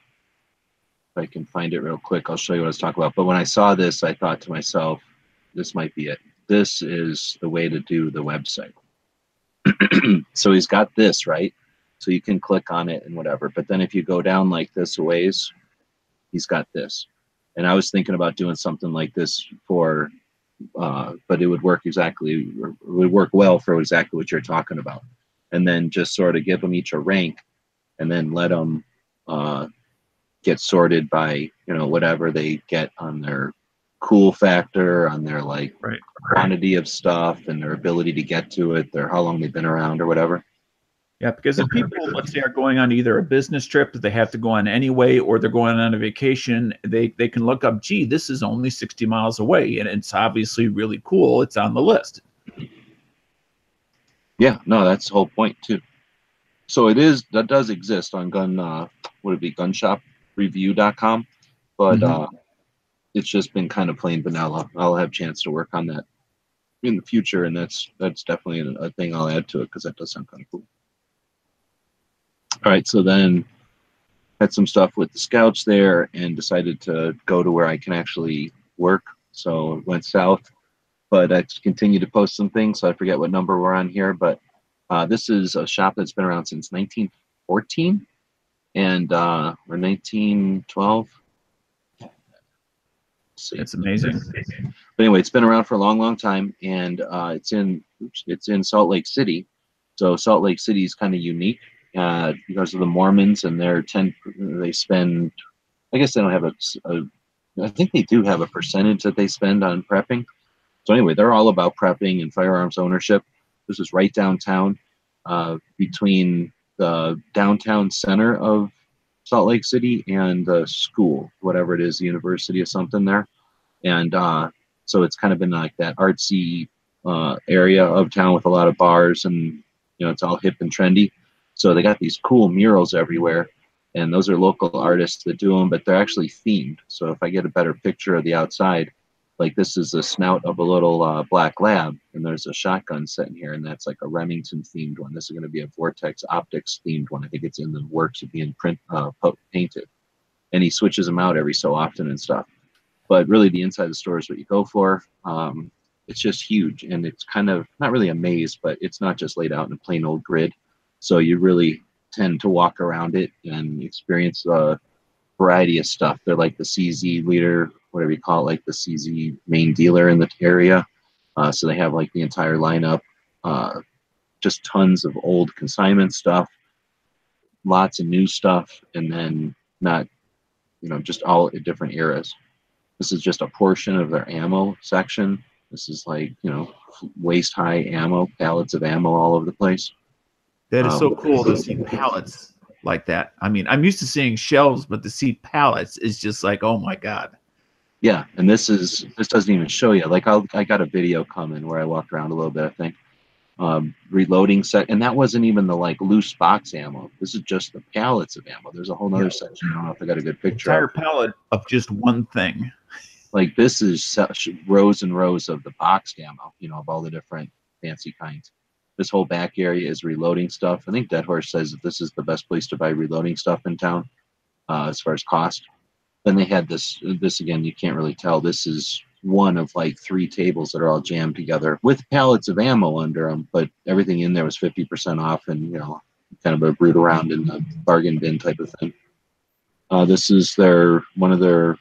If I can find it real quick, I'll show you what I was talking about. But when I saw this, I thought to myself, this might be it. This is the way to do the website. So he's got this, right? So you can click on it and whatever. But then if you go down like this a ways, he's got this. And I was thinking about doing something like this for, uh, but it would work exactly, it would work well for exactly what you're talking about. And then just sort of give them each a rank and then let them uh, get sorted by, you know, whatever they get on their cool factor, on their like right. quantity of stuff and their ability to get to it, their how long they've been around or whatever. Yeah, because if people, let's say, are going on either a business trip that they have to go on anyway, or they're going on a vacation, they, they can look up, gee, this is only sixty miles away, and it's obviously really cool. It's on the list. Yeah, no, that's the whole point, too. So it is, that does exist on gun, uh, would it be gun shop review dot com, but mm-hmm. uh, it's just been kind of plain vanilla. I'll have a chance to work on that in the future, and that's, that's definitely a thing I'll add to it, because that does sound kind of cool. All right, so then had some stuff with the scouts there and decided to go to where I can actually work. So went south, but I continued to post some things. So I forget what number we're on here, but uh, this is a shop that's been around since nineteen fourteen and uh, or nineteen twelve. It's amazing. But anyway, it's been around for a long, long time, and uh, it's in oops, it's in Salt Lake City. So Salt Lake City is kind of unique. Uh, because of the Mormons and their ten, they spend, I guess they don't have a, a, I think they do have a percentage that they spend on prepping. So anyway, they're all about prepping and firearms ownership. This is right downtown, uh, between the downtown center of Salt Lake City and the school, whatever it is, the university or something there. And uh, so it's kind of been like that artsy uh, area of town with a lot of bars and, you know, it's all hip and trendy. So they got these cool murals everywhere, and those are local artists that do them, but they're actually themed. So if I get a better picture of the outside, like this is the snout of a little uh, black lab, and there's a shotgun sitting here, and that's like a Remington-themed one. This is going to be a Vortex Optics-themed one. I think it's in the works of being print, uh, painted. And he switches them out every so often and stuff. But really, the inside of the store is what you go for. Um, it's just huge, and it's kind of not really a maze, but it's not just laid out in a plain old grid. So you really tend to walk around it and experience a variety of stuff. They're like the C Z leader, whatever you call it, like the C Z main dealer in the area. Uh, so they have like the entire lineup, uh, just tons of old consignment stuff, lots of new stuff, and then not, you know, just all at different eras. This is just a portion of their ammo section. This is like, you know, waist-high ammo, pallets of ammo all over the place. That is so um, cool to see pallets like that. I mean, I'm used to seeing shelves, but to see pallets is just like, oh my God. Yeah, and this is this doesn't even show you. Like I'll, I got a video coming where I walked around a little bit, I think. Um, reloading set, and that wasn't even the like loose box ammo. This is just the pallets of ammo. There's a whole other yeah. section. I don't know if I got a good picture. Entire pallet of just one thing. Like this is such rows and rows of the boxed ammo. You know, of all the different fancy kinds. This whole back area is reloading stuff. I think Dead Horse says that this is the best place to buy reloading stuff in town uh, as far as cost. Then they had this, this again, you can't really tell. This is one of like three tables that are all jammed together with pallets of ammo under them, but everything in there was fifty percent off and, you know, kind of a root around in the bargain bin type of thing. Uh, this is their, one of their,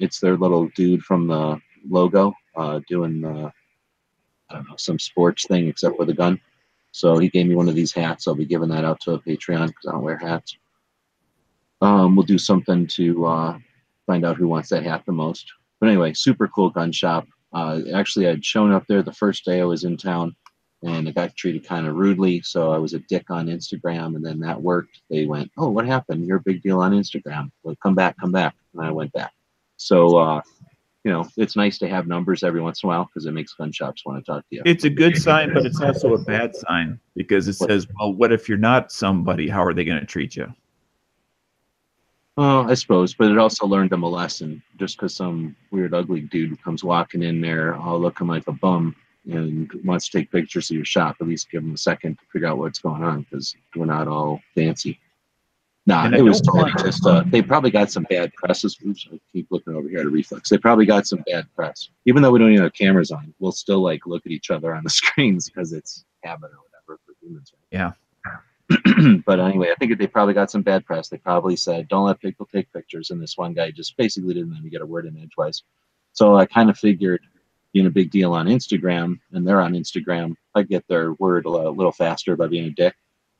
it's their little dude from the logo uh, doing the, I don't know, some sports thing except with a gun. So he gave me one of these hats. I'll be giving that out to a Patreon because I don't wear hats. Um, we'll do something to uh, find out who wants that hat the most. But anyway, super cool gun shop. Uh, actually, I'd shown up there the first day I was in town, and I got treated kind of rudely. So I was a dick on Instagram, and then that worked. They went, "Oh, what happened? You're a big deal on Instagram. Well, come back, come back." And I went back. So, uh, you know, it's nice to have numbers every once in a while because it makes gun shops want to talk to you. It's a good sign, but it's also a bad sign because it says, well, what if you're not somebody? How are they going to treat you? Oh, I suppose, but it also learned them a lesson. Just because some weird, ugly dude comes walking in there, all looking like a bum, and wants to take pictures of your shop, at least give them a second to figure out what's going on, because we're not all fancy. Nah, it was totally just, uh, they probably got some bad presses. Oops, I keep looking over here at a reflex. They probably got some bad press. Even though we don't even have cameras on, we'll still, like, look at each other on the screens, because it's habit or whatever for humans. Right? Yeah. But anyway, I think they probably got some bad press. They probably said, don't let people take pictures. And this one guy just basically didn't let me get a word in edgewise. So I kind of figured, being a big deal on Instagram, and they're on Instagram, I get their word a little faster by being a dick.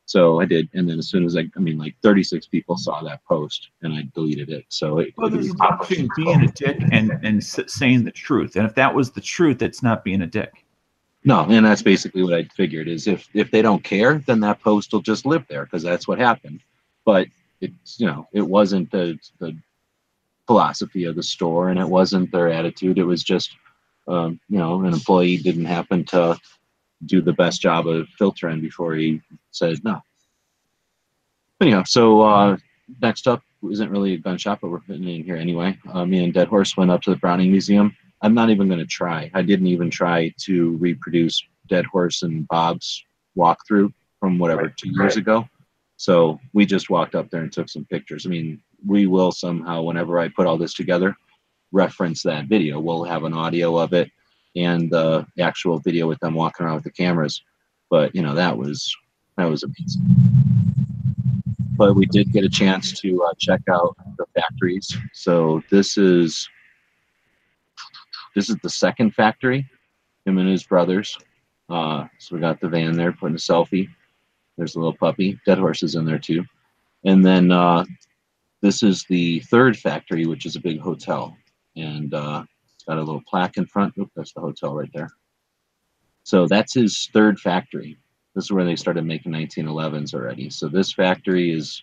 So I did. And then as soon as I, I mean, like thirty-six people saw that post and I deleted it. So it, well, there's a difference between being a dick and, and saying the truth. And if that was the truth, it's not being a dick. No, and that's basically what I figured is if, if they don't care, then that post will just live there because that's what happened. But it's, you know, it wasn't the, the philosophy of the store and it wasn't their attitude. It was just, um, you know, an employee didn't happen to do the best job of filtering before he said no. Anyhow, so uh, next up isn't really a gun shop, but we're putting it in here anyway. Uh, me and Dead Horse went up to the Browning Museum. I'm not even going to try. I didn't even try to reproduce Dead Horse and Bob's walkthrough from whatever, right, two years right. ago. So we just walked up there and took some pictures. I mean, we will somehow, whenever I put all this together, reference that video. We'll have an audio of it and the actual video with them walking around with the cameras. But, you know, that was, that was amazing. But we did get a chance to uh, check out the factories. So this is... This is the second factory, him and his brothers. Uh, so we got the van there, putting a selfie. There's a little puppy. Dead Horse is in there too. And then uh, this is the third factory, which is a big hotel. And uh, it's got a little plaque in front. Oop, that's the hotel right there. So that's his third factory. This is where they started making nineteen elevens already. So this factory is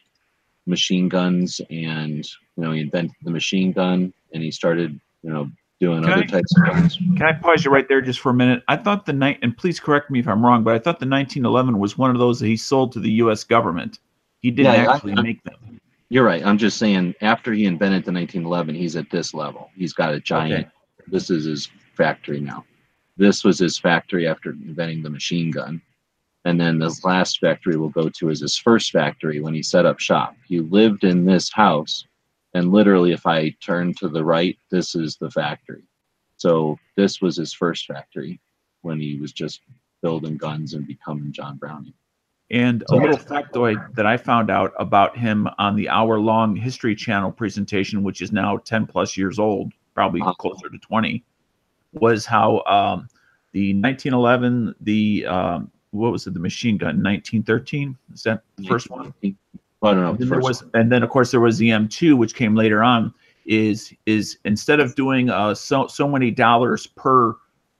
machine guns. And, you know, he invented the machine gun and he started, you know, doing can other I, types of guns. Can I pause you right there just for a minute? I thought the night, and please correct me if I'm wrong, but I thought the nineteen eleven was one of those that he sold to the U S government. He didn't yeah, actually I, make them. You're right. I'm just saying after he invented the nineteen eleven, he's at this level. He's got a giant. Okay. This is his factory now. This was his factory after inventing the machine gun. And then this last factory we'll go to is his first factory when he set up shop. He lived in this house. And literally, if I turn to the right, this is the factory. So this was his first factory when he was just building guns and becoming John Browning. And so a little factoid that I found out about him on the hour-long History Channel presentation, which is now ten plus years old, probably uh, closer to twenty, was how um, the nineteen eleven, the, um, what was it, the machine gun, nineteen thirteen? Is that the first one? I don't know. And then, there was, and then, of course, there was the M two, which came later on. Is is instead of doing uh, so so many dollars per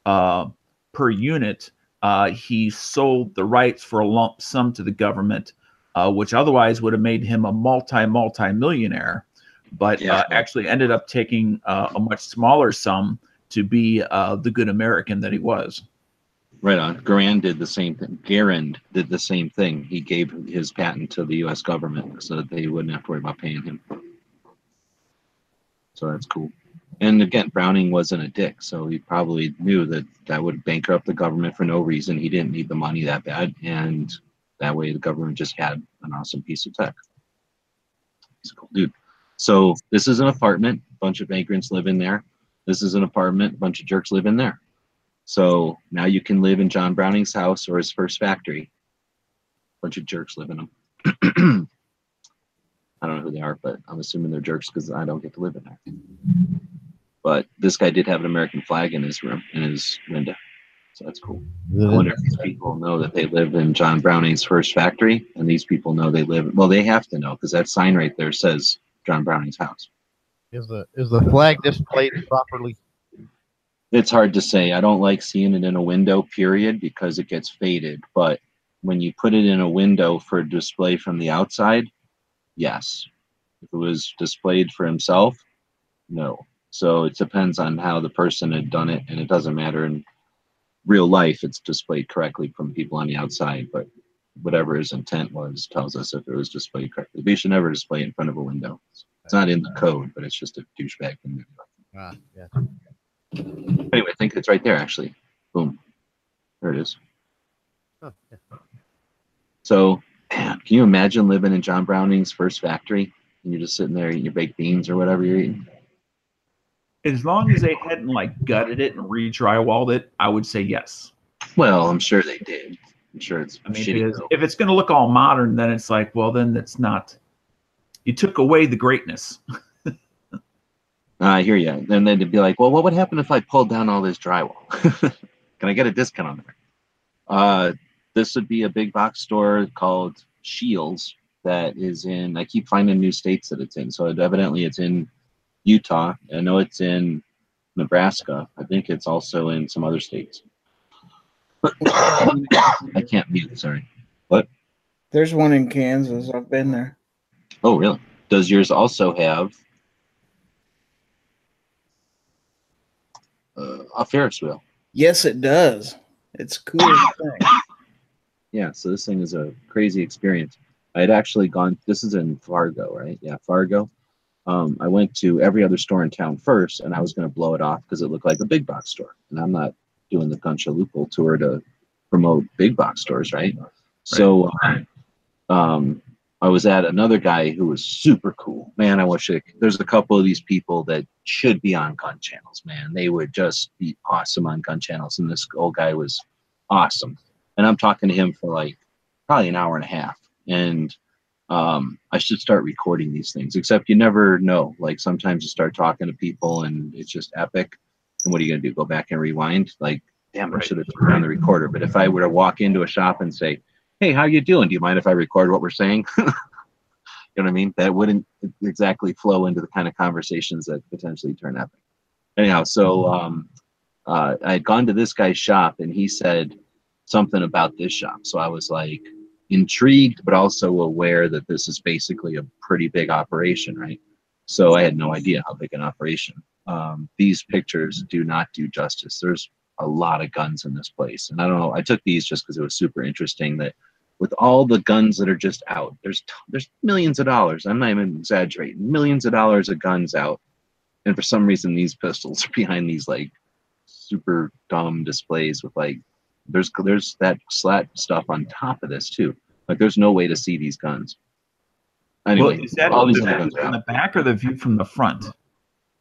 uh, per unit, uh, he sold the rights for a lump sum to the government, uh, which otherwise would have made him a multi multi millionaire. But yeah. uh, actually, ended up taking uh, a much smaller sum to be uh, the good American that he was. Right on. Garand did the same thing. Garand did the same thing. He gave his patent to the U S government so that they wouldn't have to worry about paying him. So that's cool. And again, Browning wasn't a dick, so he probably knew that that would bankrupt the government for no reason. He didn't need the money that bad, and that way the government just had an awesome piece of tech. He's a cool dude. So this is an apartment. A bunch of vagrants live in there. This is an apartment. A bunch of jerks live in there. So now you can live in John Browning's house or his first factory. Bunch of jerks live in them. I don't know who they are, but I'm assuming they're jerks because I don't get to live in there. But this guy did have an American flag in his room, in his window. So that's cool. I wonder if these people know that they live in John Browning's first factory, and these people know they live. Well, they have to know because that sign right there says John Browning's house. Is the is the flag displayed properly? It's hard to say. I don't like seeing it in a window, period, because it gets faded. But when you put it in a window for display from the outside, yes. If it was displayed for himself, no. So it depends on how the person had done it, and it doesn't matter. In real life, it's displayed correctly from people on the outside, but whatever his intent was tells us if it was displayed correctly. We should never display it in front of a window. It's not in the code, but it's just a douchebag thing. Ah, yeah. Anyway, I think it's right there, actually. Boom. There it is. Oh, yeah. So, man, can you imagine living in John Browning's first factory, and you're just sitting there eating your baked beans or whatever you're eating? As long as they hadn't, like, gutted it and re-drywalled it, I would say yes. Well, I'm sure they did. I'm sure it's I mean, shitty. It is, if it's going to look all modern, then it's like, well, then it's not. You took away the greatness. I hear you. Then they'd be like, well, what would happen if I pulled down all this drywall? Can I get a discount on there? Uh, this would be a big box store called Shields that is in, I keep finding new states that it's in. So it, evidently it's in Utah. I know it's in Nebraska. I think it's also in some other states. I can't mute, sorry. What? There's one in Kansas. I've been there. Oh, really? Does yours also have uh, a Ferris wheel? Yes, it does. It's cool. Thing. Yeah, so this thing is a crazy experience. I had actually gone, this is in Fargo, right? Yeah, Fargo. Um, I went to every other store in town first, and I was going to blow it off because it looked like a big box store. And I'm not doing the Gunchaloople tour to promote big box stores, right? right. So um, I was at another guy who was super cool. Man, I wish it, there's a couple of these people that should be on Gun Channels, man. They would just be awesome on Gun Channels, and this old guy was awesome. And I'm talking to him for like probably an hour and a half. And Um, I should start recording these things, except you never know. Like sometimes you start talking to people and it's just epic. And what are you going to do? Go back and rewind? Like, damn, I should have turned on the recorder. But if I were to walk into a shop and say, hey, how you doing? Do you mind if I record what we're saying? You know what I mean? That wouldn't exactly flow into the kind of conversations that potentially turn epic. Anyhow, so um, uh, I had gone to this guy's shop and he said something about this shop. So I was like, intrigued, but also aware that this is basically a pretty big operation, right? So I had no idea how big an operation. Um, these pictures do not do justice. There's a lot of guns in this place. And I don't know, I took these just because it was super interesting that with all the guns that are just out, there's, there's millions of dollars. I'm not even exaggerating. Millions of dollars of guns out. And for some reason, these pistols are behind these like super dumb displays with like, There's there's that slat stuff on top of this too. Like there's no way to see these guns. Anyway, well, is that all the these guns from the back or the view from the front?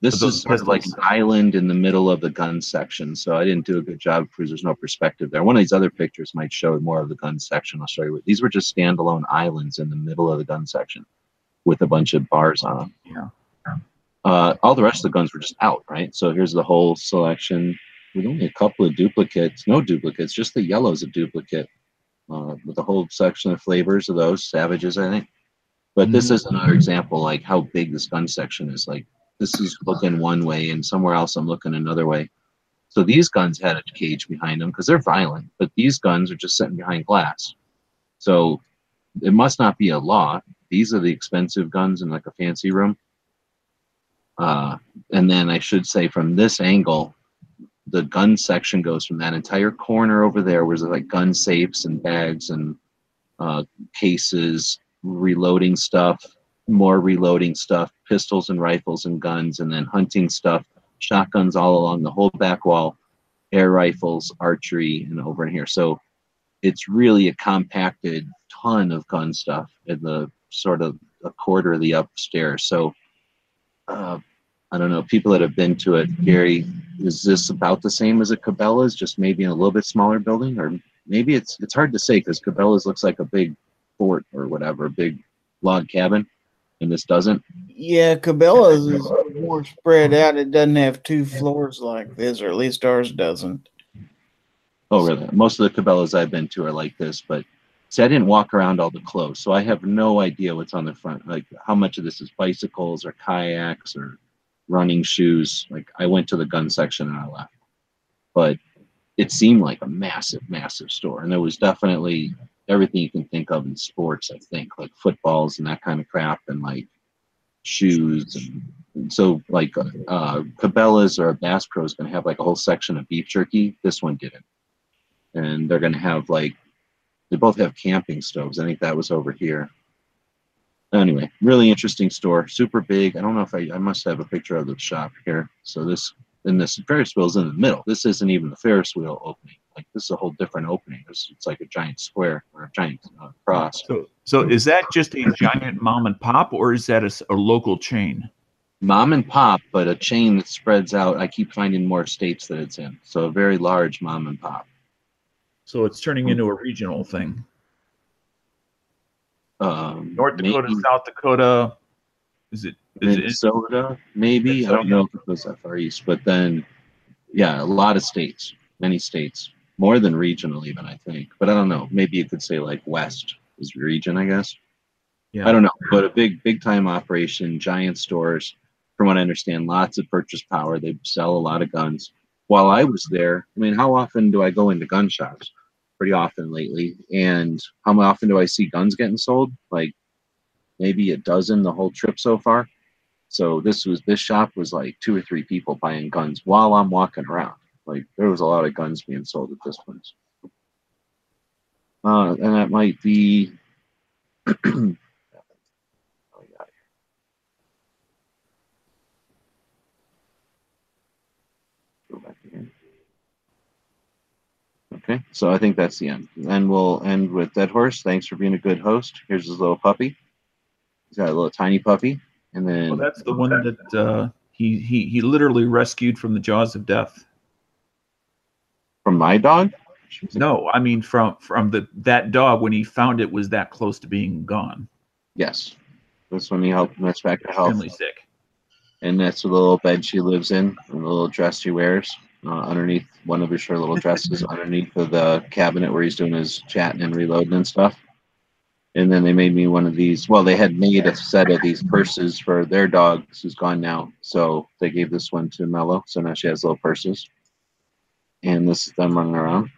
This is sort of like an island in the middle of the gun section. So I didn't do a good job because there's no perspective there. One of these other pictures might show more of the gun section. I'll show you. These were just standalone islands in the middle of the gun section, with a bunch of bars on them. Yeah. Uh, all the rest of the guns were just out, right? So here's the whole selection. With only a couple of duplicates, no duplicates, just the yellow's a duplicate uh, with a whole section of flavors of those, Savages, I think. But this is another example, like how big this gun section is. Like this is looking one way and somewhere else I'm looking another way. So these guns had a cage behind them because they're violent, but these guns are just sitting behind glass. So it must not be a law. These are the expensive guns in like a fancy room. Uh, and then I should say from this angle, the gun section goes from that entire corner over there where there's like gun safes and bags and uh, cases, reloading stuff, more reloading stuff, pistols and rifles and guns, and then hunting stuff, shotguns all along the whole back wall, air rifles, archery, and over in here. So it's really a compacted ton of gun stuff in the sort of a quarter of the upstairs. So uh, I don't know, people that have been to it, Gary, is this about the same as a Cabela's, just maybe in a little bit smaller building? Or maybe it's it's hard to say because Cabela's looks like a big fort or whatever, a big log cabin, and this doesn't. Yeah, Cabela's is more spread out. It doesn't have two floors like this, or at least ours doesn't. Oh, really? Most of the Cabela's I've been to are like this, but see, I didn't walk around all the clothes, so I have no idea what's on the front, like how much of this is bicycles or kayaks or running shoes. Like I went to the gun section and I left, but it seemed like a massive, massive store. And there was definitely everything you can think of in sports, I think, like footballs and that kind of crap, and like shoes. And, and so like uh, Cabela's or Bass Pro is going to have like a whole section of beef jerky. This one didn't. And they're going to have like, they both have camping stoves. I think that was over here. Anyway, really interesting store, super big. I don't know if I, I must have a picture of the shop here. So this, and this Ferris wheel's in the middle. This isn't even the Ferris wheel opening. Like this is a whole different opening. It's, it's like a giant square or a giant uh, cross. So, so is that just a giant mom and pop, or is that a, a local chain? Mom and pop, but a chain that spreads out. I keep finding more states that it's in. So a very large mom and pop. So it's turning into a regional thing. Um, North Dakota, maybe, South Dakota, is it is Minnesota? It, maybe Minnesota. I don't know if it goes that far east, but then, yeah, a lot of states, many states, more than regional even, I think. But I don't know. Maybe you could say like West is region, I guess. Yeah, I don't know. But a big, big time operation, giant stores. From what I understand, lots of purchase power. They sell a lot of guns. While I was there, I mean, how often do I go into gun shops? Pretty often lately. And how often do I see guns getting sold? Like maybe a dozen the whole trip so far. So this was, this shop was like two or three people buying guns while I'm walking around. Like there was a lot of guns being sold at this place. Uh, and that might be, okay, so I think that's the end. And we'll end with Dead Horse. Thanks for being a good host. Here's his little puppy. He's got a little tiny puppy. And then well, that's the one that uh, he, he, he literally rescued from the jaws of death. From my dog? No, I mean from, from the, that dog when he found it was that close to being gone. Yes. That's when he helped him back to health. Extremely sick. And that's the little bed she lives in and the little dress she wears. Uh, underneath one of his short little dresses, underneath of the cabinet where he's doing his chatting and reloading and stuff. And then they made me one of these. Well, they had made a set of these purses for their dogs who's gone now. So they gave this one to Mello. So now she has little purses. And this is them running around.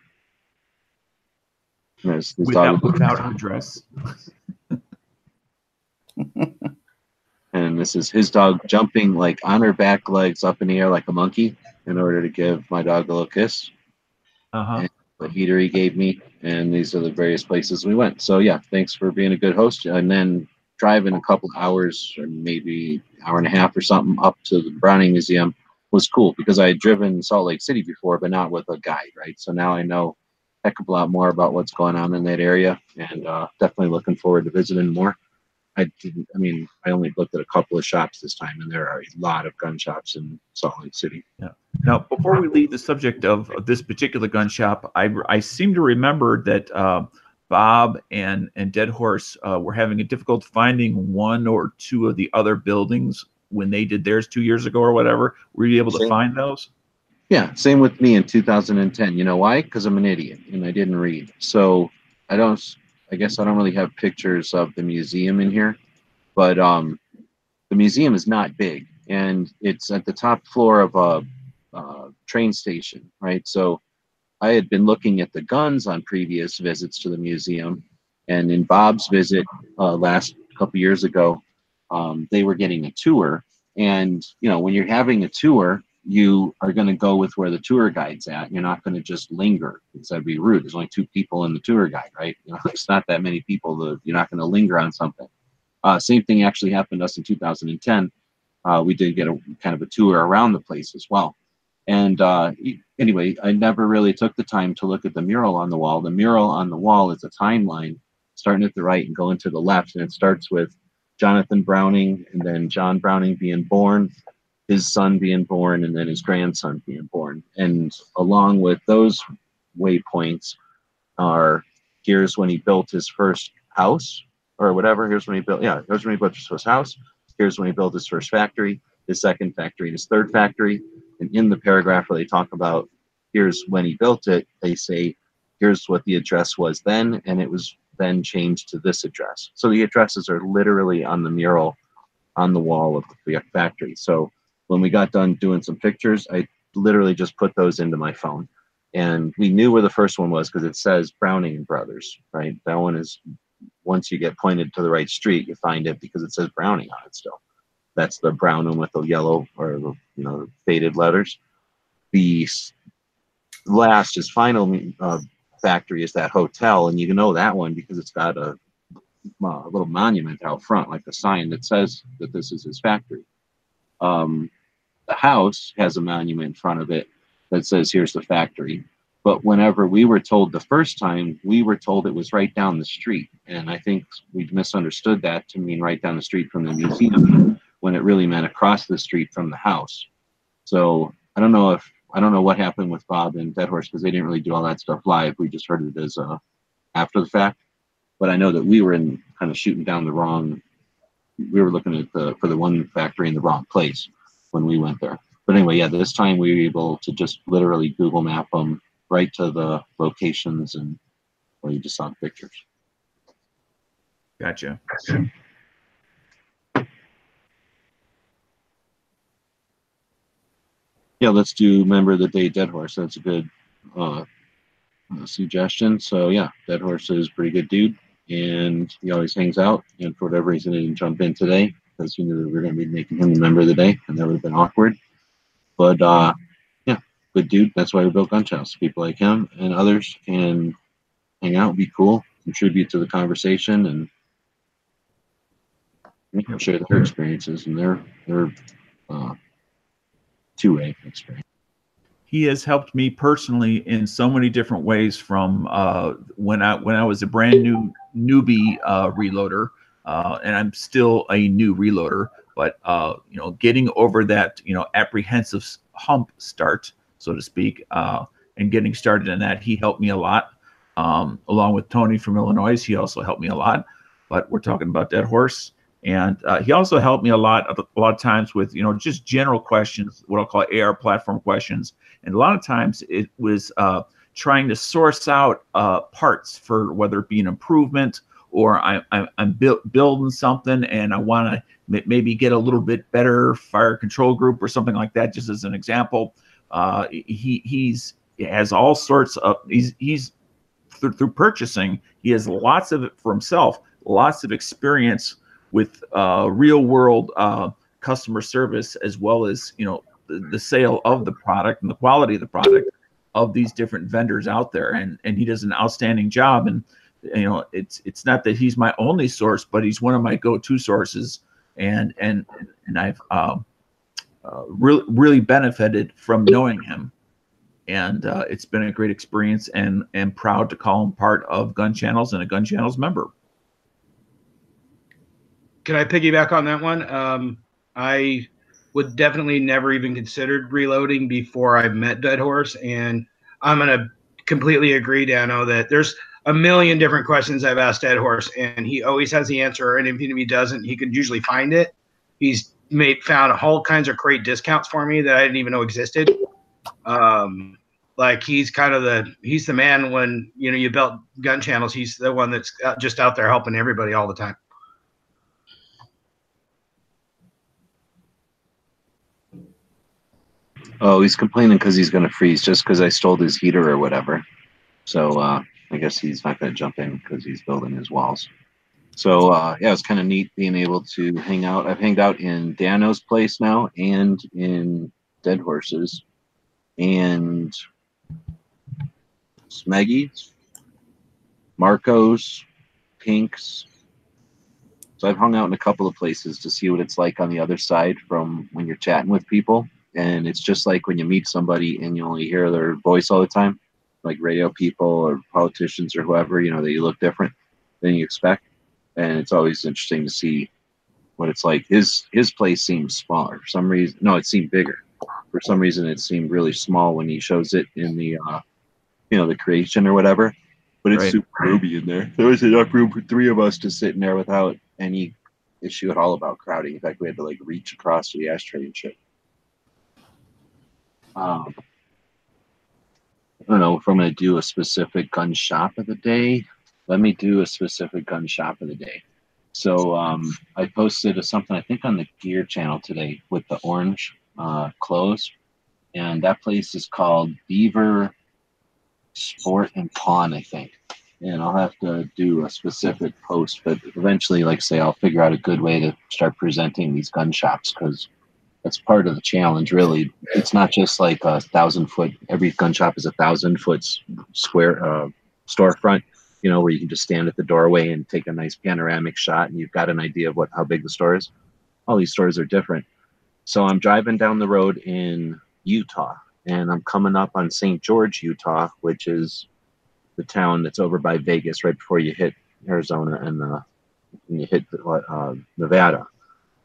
This without, dog without her dress. And this is his dog jumping like on her back legs up in the air like a monkey in order to give my dog a little kiss. Uh-huh. The heater he gave me, and these are the various places we went. So yeah, thanks for being a good host. And then driving a couple hours or maybe an hour and a half or something up to the Browning Museum was cool because I had driven Salt Lake City before, but not with a guide, right? So now I know a heck of a lot more about what's going on in that area, and uh, definitely looking forward to visiting more. I didn't, I mean, I only looked at a couple of shops this time, and there are a lot of gun shops in Salt Lake City. Yeah. Now, before we leave the subject of, of this particular gun shop, I, I seem to remember that uh, Bob and, and Dead Horse uh, were having a difficult finding one or two of the other buildings when they did theirs two years ago or whatever. Were you able same. to find those? Yeah, same with me in two thousand ten. You know why? Because I'm an idiot, and I didn't read. So I don't... I guess I don't really have pictures of the museum in here, but um, the museum is not big, and it's at the top floor of a uh, train station, right? So I had been looking at the guns on previous visits to the museum, and in Bob's visit uh, last couple years ago, um, they were getting a tour, and you know, when you're having a tour, you are going to go with where the tour guide's at. You're not going to just linger, because that'd be rude. There's only two people in the tour guide, right? You know, it's not that many people. That you're not going to linger on something. Uh, same thing actually happened to us in two thousand ten. Uh, we did get a kind of a tour around the place as well. And uh, anyway, I never really took the time to look at the mural on the wall. The mural on the wall is a timeline starting at the right and going to the left. And it starts with Jonathan Browning, and then John Browning being born, his son being born, and then his grandson being born. And along with those waypoints are, here's when he built his first house or whatever. Here's when he built, yeah, here's when he built his first house. Here's when he built his first factory, his second factory, and his third factory. And in the paragraph where they talk about, here's when he built it, they say, here's what the address was then, and it was then changed to this address. So the addresses are literally on the mural on the wall of the factory. So when we got done doing some pictures, I literally just put those into my phone. And we knew where the first one was because it says Browning Brothers, right? That one is, once you get pointed to the right street, you find it because it says Browning on it still. That's the brown one with the yellow or the, you know, faded letters. The last is final uh, factory is that hotel, and you know that one because it's got a, a little monument out front, like a sign that says that this is his factory. Um, the house has a monument in front of it that says, here's the factory. But whenever we were told the first time, we were told it was right down the street. And I think we'd misunderstood that to mean right down the street from the museum when it really meant across the street from the house. So I don't know if, I don't know what happened with Bob and Dead Horse because they didn't really do all that stuff live. We just heard it as uh, after the fact. But I know that we were in kind of shooting down the wrong, we were looking at the, for the one factory in the wrong place when we went there. But anyway, yeah, this time we were able to just literally Google map them right to the locations and where you just saw pictures. Gotcha. Gotcha. Yeah, let's do Member of the Day Dead Horse. That's a good uh, suggestion. So yeah, Dead Horse is a pretty good dude, and he always hangs out. And for whatever reason, he didn't jump in today because he knew that we were going to be making him the Member of the Day, and that would have been awkward. But uh, yeah, good dude. That's why we built Gun Channels. People like him and others can hang out, be cool, contribute to the conversation, and you know, share their experiences and their their. Uh, two-way experience. He has helped me personally in so many different ways. From uh, when I when I was a brand new newbie uh, reloader, uh, and I'm still a new reloader, but uh, you know, getting over that you know apprehensive hump start, so to speak, uh, and getting started in that, he helped me a lot. Um, along with Tony from Illinois, he also helped me a lot. But we're talking about Dead Horse. And uh, he also helped me a lot, a lot of times with, you know, just general questions, what I'll call A R platform questions. And a lot of times it was uh, trying to source out uh, parts for whether it be an improvement or I, I, I'm bu building something and I want to maybe get a little bit better fire control group or something like that, just as an example. Uh, he he's he has all sorts of, he's, he's through, through purchasing, he has lots of it for himself, lots of experience with uh, real world uh, customer service, as well as you know the, the sale of the product and the quality of the product of these different vendors out there. And and he does an outstanding job. And you know it's it's not that he's my only source, but he's one of my go-to sources. And and and I've um, uh, really really benefited from knowing him. And uh, it's been a great experience, and and proud to call him part of Gun Channels and a Gun Channels member. Can I piggyback on that one? Um, I would definitely never even considered reloading before I met Dead Horse, and I'm gonna completely agree, Dano, that there's a million different questions I've asked Dead Horse, and he always has the answer. And if he doesn't, he can usually find it. He's made found all kinds of great discounts for me that I didn't even know existed. Um, like he's kind of the he's the man when you know you built Gun Channels. He's the one that's just out there helping everybody all the time. Oh, he's complaining because he's going to freeze just because I stole his heater or whatever. So uh, I guess he's not going to jump in because he's building his walls. So, uh, yeah, it's kind of neat being able to hang out. I've hanged out in Dano's place now and in Dead Horse's and Smeggy's, Marco's, Pink's. So I've hung out in a couple of places to see what it's like on the other side from when you're chatting with people. And it's just like when you meet somebody and you only hear their voice all the time, like radio people or politicians or whoever, you know, they look different than you expect. And it's always interesting to see what it's like. His his place seems smaller for some reason. No, it seemed bigger. For some reason, it seemed really small when he shows it in the, uh, you know, the creation or whatever. But it's right. Super roomy in there. There was enough room for three of us to sit in there without any issue at all about crowding. In fact, we had to like reach across to the ashtray and shit. Um, I don't know if I'm going to do a specific gun shop of the day. Let me do a specific gun shop of the day. So um, I posted a, something I think on the Gear channel today with the orange uh, close. And that place is called Beaver Sport and Pawn, I think. And I'll have to do a specific post, but eventually, like I say, I'll figure out a good way to start presenting these gun shops, because that's part of the challenge, really. It's not just like a thousand foot, every gun shop is a thousand foot square uh, storefront, you know, where you can just stand at the doorway and take a nice panoramic shot and you've got an idea of what how big the store is. All these stores are different. So I'm driving down the road in Utah, and I'm coming up on Saint George, Utah, which is the town that's over by Vegas right before you hit Arizona and, uh, and you hit uh, Nevada.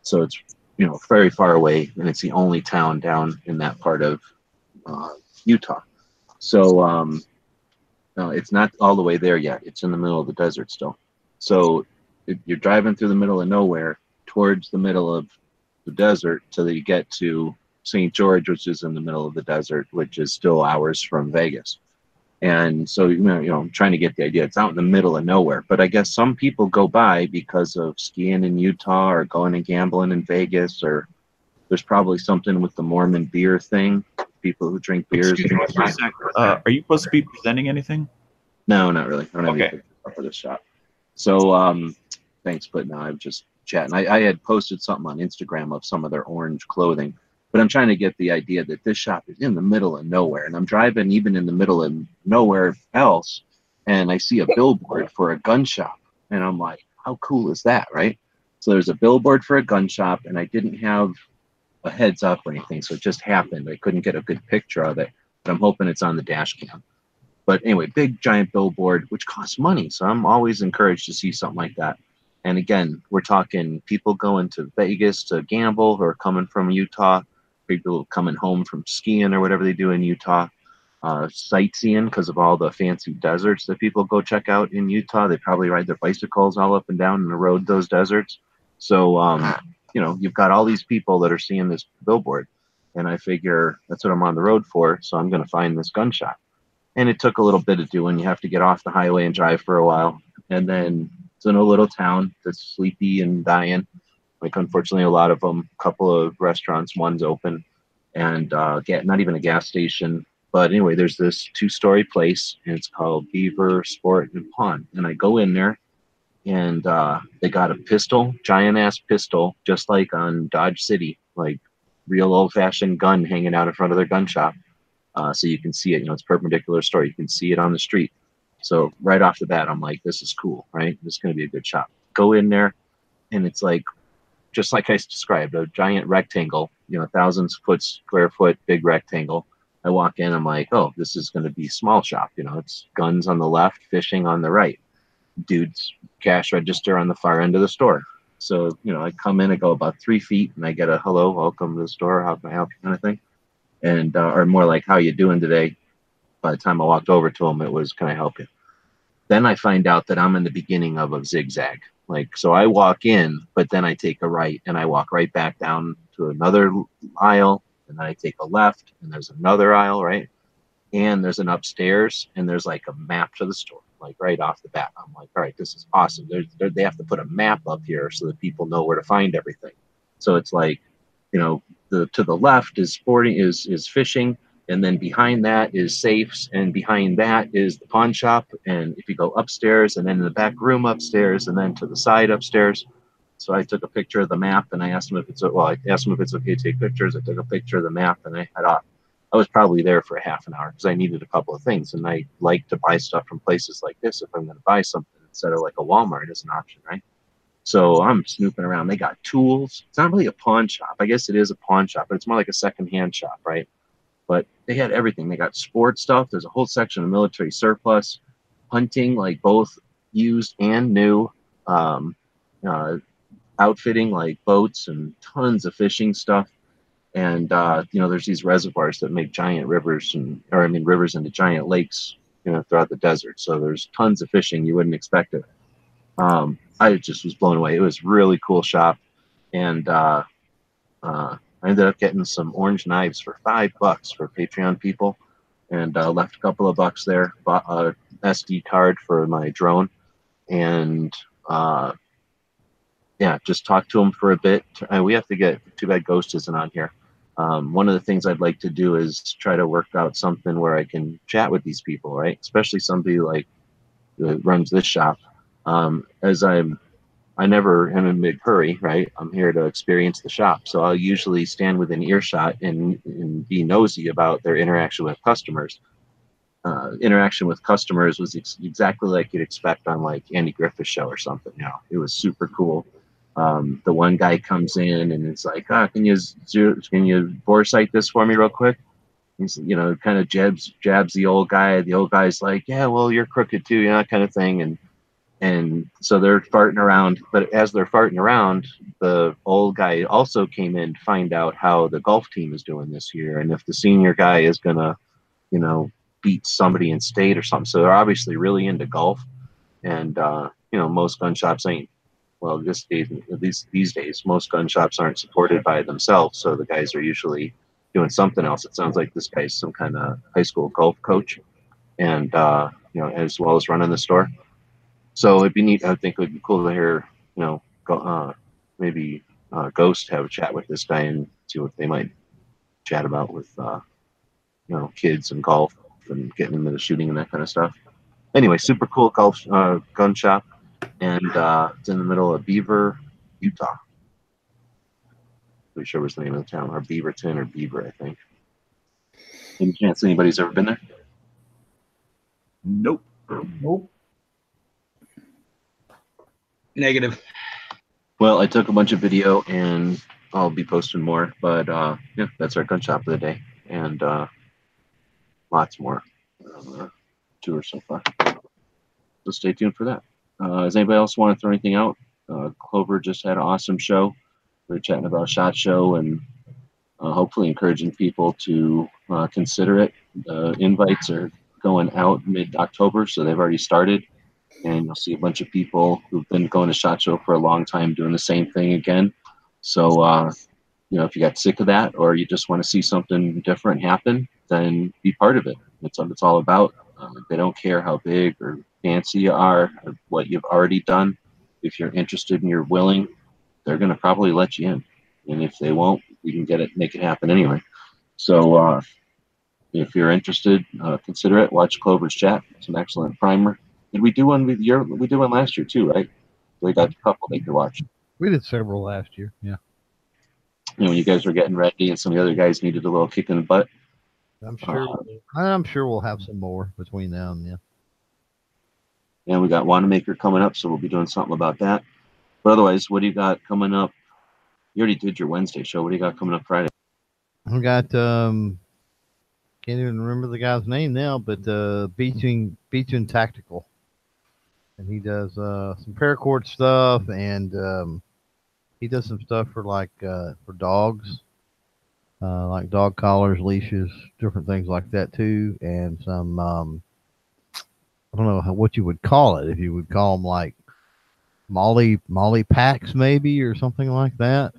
So it's, you know, very far away, and it's the only town down in that part of uh, Utah. So um, no, it's not all the way there yet. It's in the middle of the desert still. So if you're driving through the middle of nowhere towards the middle of the desert till you get to Saint George, which is in the middle of the desert, which is still hours from Vegas. And so, you know, you know, I'm trying to get the idea. It's out in the middle of nowhere. But I guess some people go by because of skiing in Utah or going and gambling in Vegas, or there's probably something with the Mormon beer thing. People who drink beers. Excuse me for a sec. Uh, are you supposed to be presenting anything? No, not really. I don't have okay. anything for this shot. So um, thanks, but no, I'm just chatting. I, I had posted something on Instagram of some of their orange clothing. But I'm trying to get the idea that this shop is in the middle of nowhere, and I'm driving even in the middle of nowhere else, and I see a billboard for a gun shop, and I'm like, how cool is that, right? So there's a billboard for a gun shop, and I didn't have a heads up or anything, so it just happened. I couldn't get a good picture of it, but I'm hoping it's on the dash cam. But anyway, big, giant billboard, which costs money, so I'm always encouraged to see something like that. And again, we're talking people going to Vegas to gamble who are coming from Utah, people coming home from skiing or whatever they do in Utah, uh, sightseeing because of all the fancy deserts that people go check out in Utah. They probably ride their bicycles all up and down and erode those deserts. So, um, you know, you've got all these people that are seeing this billboard, and I figure that's what I'm on the road for, so I'm going to find this gun shop. And it took a little bit of doing. You have to get off the highway and drive for a while. And then it's in a little town that's sleepy and dying. Like, unfortunately, a lot of them, a couple of restaurants, one's open, and uh, not even a gas station. But anyway, there's this two-story place, and it's called Beaver Sport and Pawn. And I go in there, and uh, they got a pistol, giant-ass pistol, just like on Dodge City, like real old-fashioned gun hanging out in front of their gun shop. Uh, so you can see it. You know, it's perpendicular store. You can see it on the street. So right off the bat, I'm like, this is cool, right? This is going to be a good shop. Go in there, and it's like, just like I described, a giant rectangle, you know, thousands of foot, square foot, big rectangle. I walk in, I'm like, oh, this is going to be small shop. You know, it's guns on the left, fishing on the right. Dude's cash register on the far end of the store. So, you know, I come in, I go about three feet, and I get a hello, welcome to the store, how can I help you kind of thing. And, uh, or more like, how you doing today? By the time I walked over to him, it was, can I help you? Then I find out that I'm in the beginning of a zigzag. Like, so I walk in, but then I take a right, and I walk right back down to another aisle, and then I take a left, and there's another aisle, right? And there's an upstairs, and there's like a map to the store, like right off the bat. I'm like, all right, this is awesome. They're, they're, they have to put a map up here so that people know where to find everything. So it's like, you know, the to the left is sporting, is is fishing, and then behind that is safes, and behind that is the pawn shop. And if you go upstairs, and then in the back room upstairs, and then to the side upstairs. So I took a picture of the map, and I asked him if it's well, I asked him if it's okay to take pictures. I took a picture of the map, and I had off. I was probably there for a half an hour because I needed a couple of things, and I like to buy stuff from places like this if I'm going to buy something instead of like a Walmart as an option, right? So I'm snooping around. They got tools. It's not really a pawn shop. I guess it is a pawn shop, but it's more like a secondhand shop, right? But they had everything. They got sports stuff. There's a whole section of military surplus, hunting, like both used and new, um, uh, outfitting, like boats, and tons of fishing stuff. And, uh, you know, there's these reservoirs that make giant rivers and, or I mean, rivers into giant lakes, you know, throughout the desert. So there's tons of fishing. You wouldn't expect it. Um, I just was blown away. It was a really cool shop. And, uh, uh, I ended up getting some orange knives for five bucks for Patreon people, and uh, left a couple of bucks there, bought a S D card for my drone, and uh, yeah, just talked to him for a bit. Uh, we have to get, too bad Ghost isn't on here. Um, one of the things I'd like to do is try to work out something where I can chat with these people, right? Especially somebody like that runs this shop. Um, as I'm, I never am in a big hurry, right? I'm here to experience the shop. So I'll usually stand within earshot and, and be nosy about their interaction with customers. Uh, interaction with customers was ex exactly like you'd expect on like Andy Griffith's show or something. You know, it was super cool. Um, the one guy comes in and it's like, ah, oh, can you can you bore sight this for me real quick? He's, you know, kind of jabs jabs the old guy. The old guy's like, yeah, well, you're crooked too, you know, that kind of thing. And and so they're farting around. But as they're farting around, the old guy also came in to find out how the golf team is doing this year and if the senior guy is gonna, you know, beat somebody in state or something. So they're obviously really into golf. And uh, you know, most gun shops ain't. Well, this day, these, these days, most gun shops aren't supported by themselves, so the guys are usually doing something else. It sounds like this guy's some kind of high school golf coach, and uh, you know, as well as running the store. So it'd be neat. I think it would be cool to hear, you know, go, uh, maybe uh, Ghost have a chat with this guy and see what they might chat about with, uh, you know, kids and golf and getting them into shooting and that kind of stuff. Anyway, super cool golf uh, gun shop. And uh, it's in the middle of Beaver, Utah. Pretty sure was the name of the town, or Beaverton or Beaver, I think. Any chance anybody's ever been there? Nope. Nope. Negative. Well, I took a bunch of video, and I'll be posting more. But uh, yeah, that's our gun shop of the day, and uh, lots more. Uh, two or so far. So stay tuned for that. Uh, does anybody else want to throw anything out? Uh, Clover just had an awesome show. We were chatting about SHOT Show and uh, hopefully encouraging people to uh, consider it. The invites are going out mid-October, so they've already started. And you'll see a bunch of people who've been going to SHOT Show for a long time doing the same thing again. So, uh, you know, if you got sick of that or you just want to see something different happen, then be part of it. That's what it's all about. Uh, they don't care how big or fancy you are, what you've already done. If you're interested and you're willing, they're going to probably let you in. And if they won't, we can get it, make it happen anyway. So uh, if you're interested, uh, consider it. Watch Clover's chat. It's an excellent primer. Did we do one with your, we did one last year too, right? We got a couple they could watch. We did several last year. Yeah. You know, when you guys were getting ready and some of the other guys needed a little kick in the butt. I'm sure. Uh, I'm sure we'll have some more between now and then. And we got Wanamaker coming up, so we'll be doing something about that. But otherwise, what do you got coming up? You already did your Wednesday show. What do you got coming up Friday? I got, um, can't even remember the guy's name now, but uh, Beaching, Beaching Tactical. And he does uh, some paracord stuff, and um, he does some stuff for, like, uh, for dogs, uh, like dog collars, leashes, different things like that, too, and some... Um, I don't know how, what you would call it. If you would call them like Molly, Molly packs maybe, or something like that,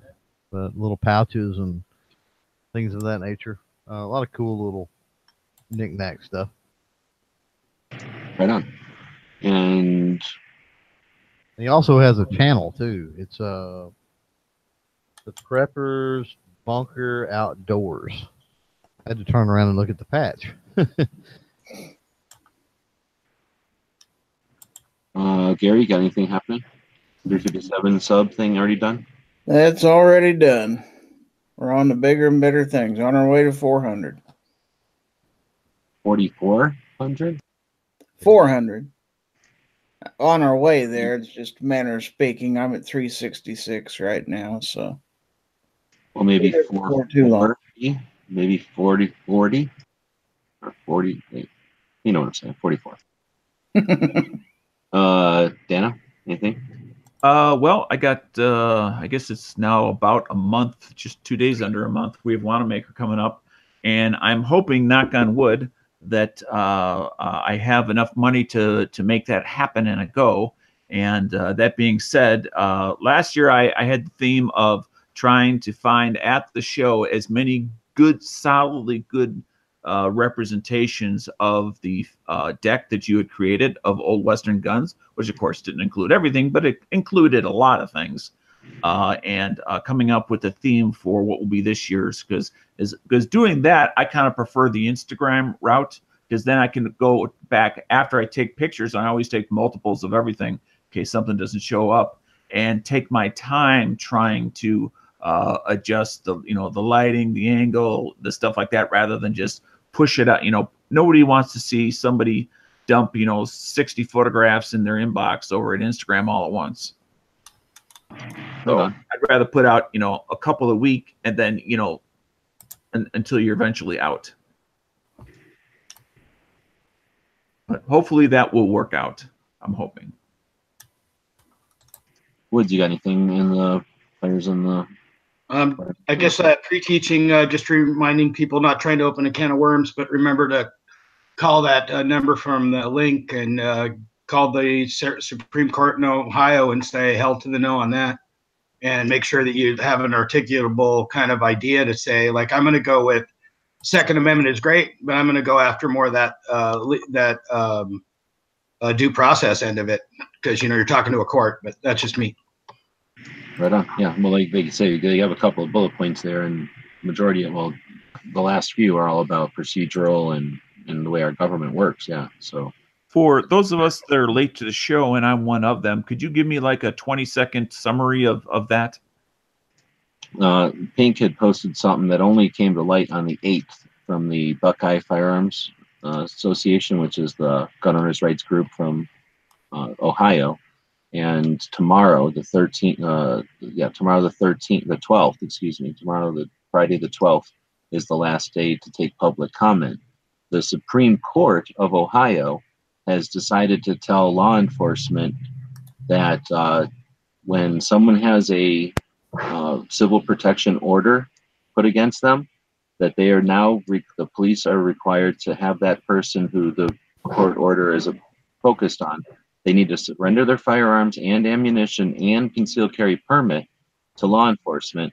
but little pouches and things of that nature. Uh, a lot of cool little knickknack stuff. Right on. And he also has a channel too. It's uh, the Prepper's Bunker Outdoors. I had to turn around and look at the patch. Uh, Gary, got anything happening? one fifty-seven sub thing already done? That's already done. We're on to bigger and better things. On our way to four hundred. forty-four hundred? four hundred. On our way there. It's just a matter of speaking. I'm at three sixty-six right now, so. Well, maybe four forty. Maybe forty forty. Or forty-eight. You know what I'm saying. forty-four. Uh, Dana, anything? Uh, well, I got, uh, I guess it's now about a month, just two days under a month. We have Wanamaker coming up, and I'm hoping, knock on wood, that uh, uh, I have enough money to, to make that happen and a go. And uh, that being said, uh, last year I, I had the theme of trying to find at the show as many good, solidly good Uh, representations of the uh, deck that you had created of old Western guns, which of course didn't include everything, but it included a lot of things. uh, and uh, coming up with a theme for what will be this year's, because is because doing that, I kind of prefer the Instagram route, because then I can go back after I take pictures. And I always take multiples of everything in case something doesn't show up, and take my time trying to uh, adjust the, you know, the lighting, the angle, the stuff like that, rather than just push it out. You know, nobody wants to see somebody dump, you know, sixty photographs in their inbox over at Instagram all at once. So okay. I'd rather put out, you know, a couple a week, and then, you know, and, until you're eventually out. But hopefully that will work out. I'm hoping. Woods, you got anything in the players in the? Um, I guess uh, pre-teaching, uh, just reminding people, not trying to open a can of worms, but remember to call that uh, number from the link, and uh, call the Supreme Court in Ohio and say hell to the no on that, and make sure that you have an articulable kind of idea to say, like, I'm going to go with Second Amendment is great, but I'm going to go after more of that uh, that um, uh, due process end of it, because, you know, you're talking to a court. But that's just me. Right on. Yeah. Well, like they say, they have a couple of bullet points there, and majority of, well, the last few are all about procedural and and the way our government works. Yeah. So for those of us that are late to the show, and I'm one of them, could you give me like a twenty second summary of of that? Uh, Pink had posted something that only came to light on the eighth from the Buckeye Firearms uh, Association, which is the gun owners' rights group from uh, Ohio. And tomorrow, the thirteenth, uh, yeah, tomorrow the thirteenth, the twelfth, excuse me, tomorrow the Friday the twelfth is the last day to take public comment. The Supreme Court of Ohio has decided to tell law enforcement that uh, when someone has a Uh, civil protection order put against them, that they are now, re the police are required to have that person who the court order is focused on, they need to surrender their firearms and ammunition and concealed carry permit to law enforcement.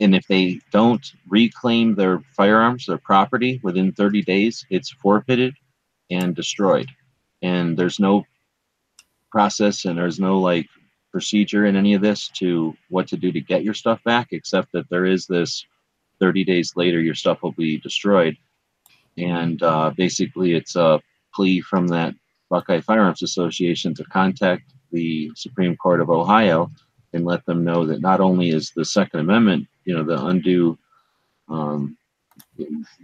And if they don't reclaim their firearms, their property, within thirty days, it's forfeited and destroyed. And there's no process, and there's no, like, procedure in any of this to what to do to get your stuff back, except that there is this thirty days later your stuff will be destroyed. And uh, basically it's a plea from that Buckeye Firearms Association to contact the Supreme Court of Ohio and let them know that not only is the Second Amendment, you know, the undue, um,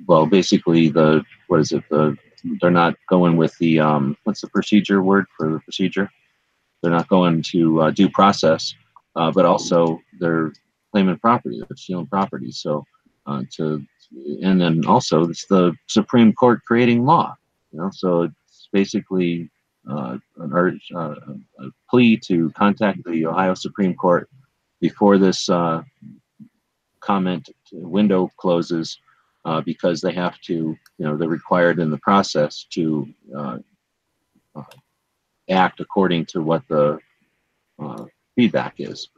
well, basically the, what is it, the, they're not going with the, um, what's the procedure word for the procedure? They're not going to uh, due process, uh, but also they're claiming property, they're stealing property. So, uh, to, and then also it's the Supreme Court creating law, you know, so it's basically uh, an urge, uh, a plea to contact the Ohio Supreme Court before this uh, comment window closes, uh, because they have to, you know, they're required in the process to uh, uh, act according to what the uh, feedback is.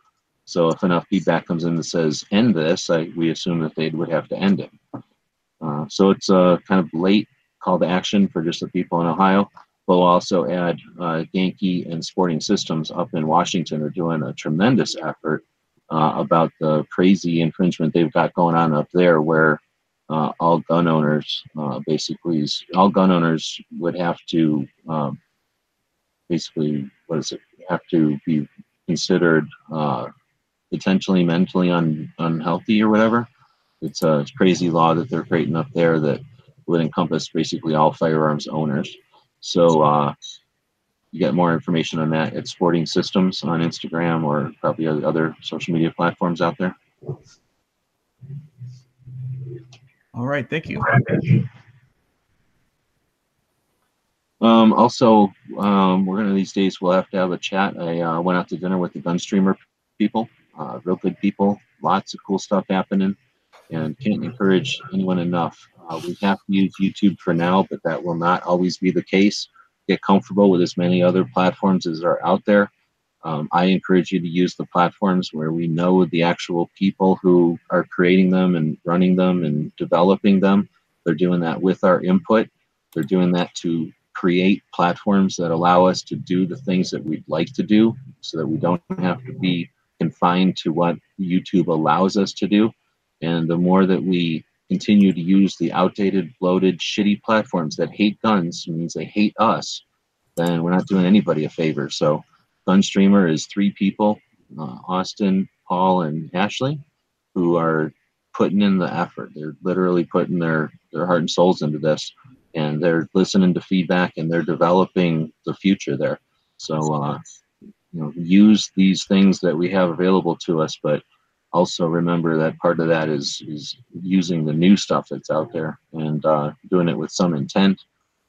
So if enough feedback comes in that says end this, I, we assume that they would have to end it. Uh, so it's a kind of late call to action for just the people in Ohio. We'll also add uh, Yankee and Sporting Systems up in Washington are doing a tremendous effort uh, about the crazy infringement they've got going on up there, where uh, all gun owners uh, basically, all gun owners would have to um, basically, what is it? Have to be considered uh, potentially mentally un unhealthy or whatever. It's a crazy law that they're creating up there that would encompass basically all firearms owners. So uh, you get more information on that at Sporting Systems on Instagram or probably other social media platforms out there. All right, thank you. Um, also, um, we're gonna, these days we'll have to have a chat. I uh, went out to dinner with the GunStreamer people, uh, real good people, lots of cool stuff happening, and can't encourage anyone enough. Uh, we have to use YouTube for now, but that will not always be the case. Get comfortable with as many other platforms as are out there. Um, I encourage you to use the platforms where we know the actual people who are creating them and running them and developing them. They're doing that with our input. They're doing that to create platforms that allow us to do the things that we'd like to do, so that we don't have to be confined to what YouTube allows us to do. And the more that we continue to use the outdated, bloated, shitty platforms that hate guns, means they hate us, then we're not doing anybody a favor. So GunStreamer is three people, uh, Austin, Paul, and Ashley, who are putting in the effort. They're literally putting their, their heart and souls into this, and they're listening to feedback, and they're developing the future there. So uh, you know, use these things that we have available to us, but also remember that part of that is, is using the new stuff that's out there and uh, doing it with some intent.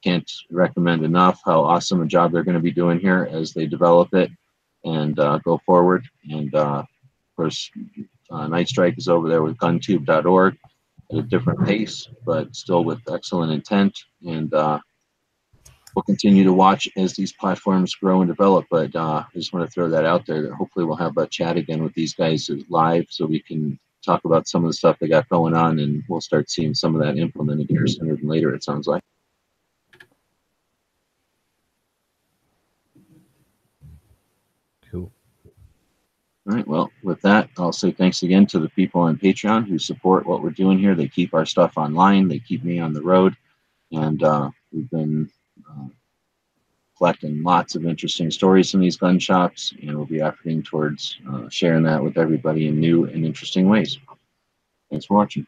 Can't recommend enough how awesome a job they're going to be doing here as they develop it and uh, go forward. And uh, of course, uh, Night Strike is over there with GunTube dot org at a different pace, but still with excellent intent. And uh, we'll continue to watch as these platforms grow and develop. But uh, I just want to throw that out there that hopefully we'll have a chat again with these guys live so we can talk about some of the stuff they got going on, and we'll start seeing some of that implemented here sooner than later, it sounds like. All right, well, with that, I'll say thanks again to the people on Patreon who support what we're doing here. They keep our stuff online. They keep me on the road. And uh, we've been uh, collecting lots of interesting stories from these gun shops, and we'll be efforting towards uh, sharing that with everybody in new and interesting ways. Thanks for watching.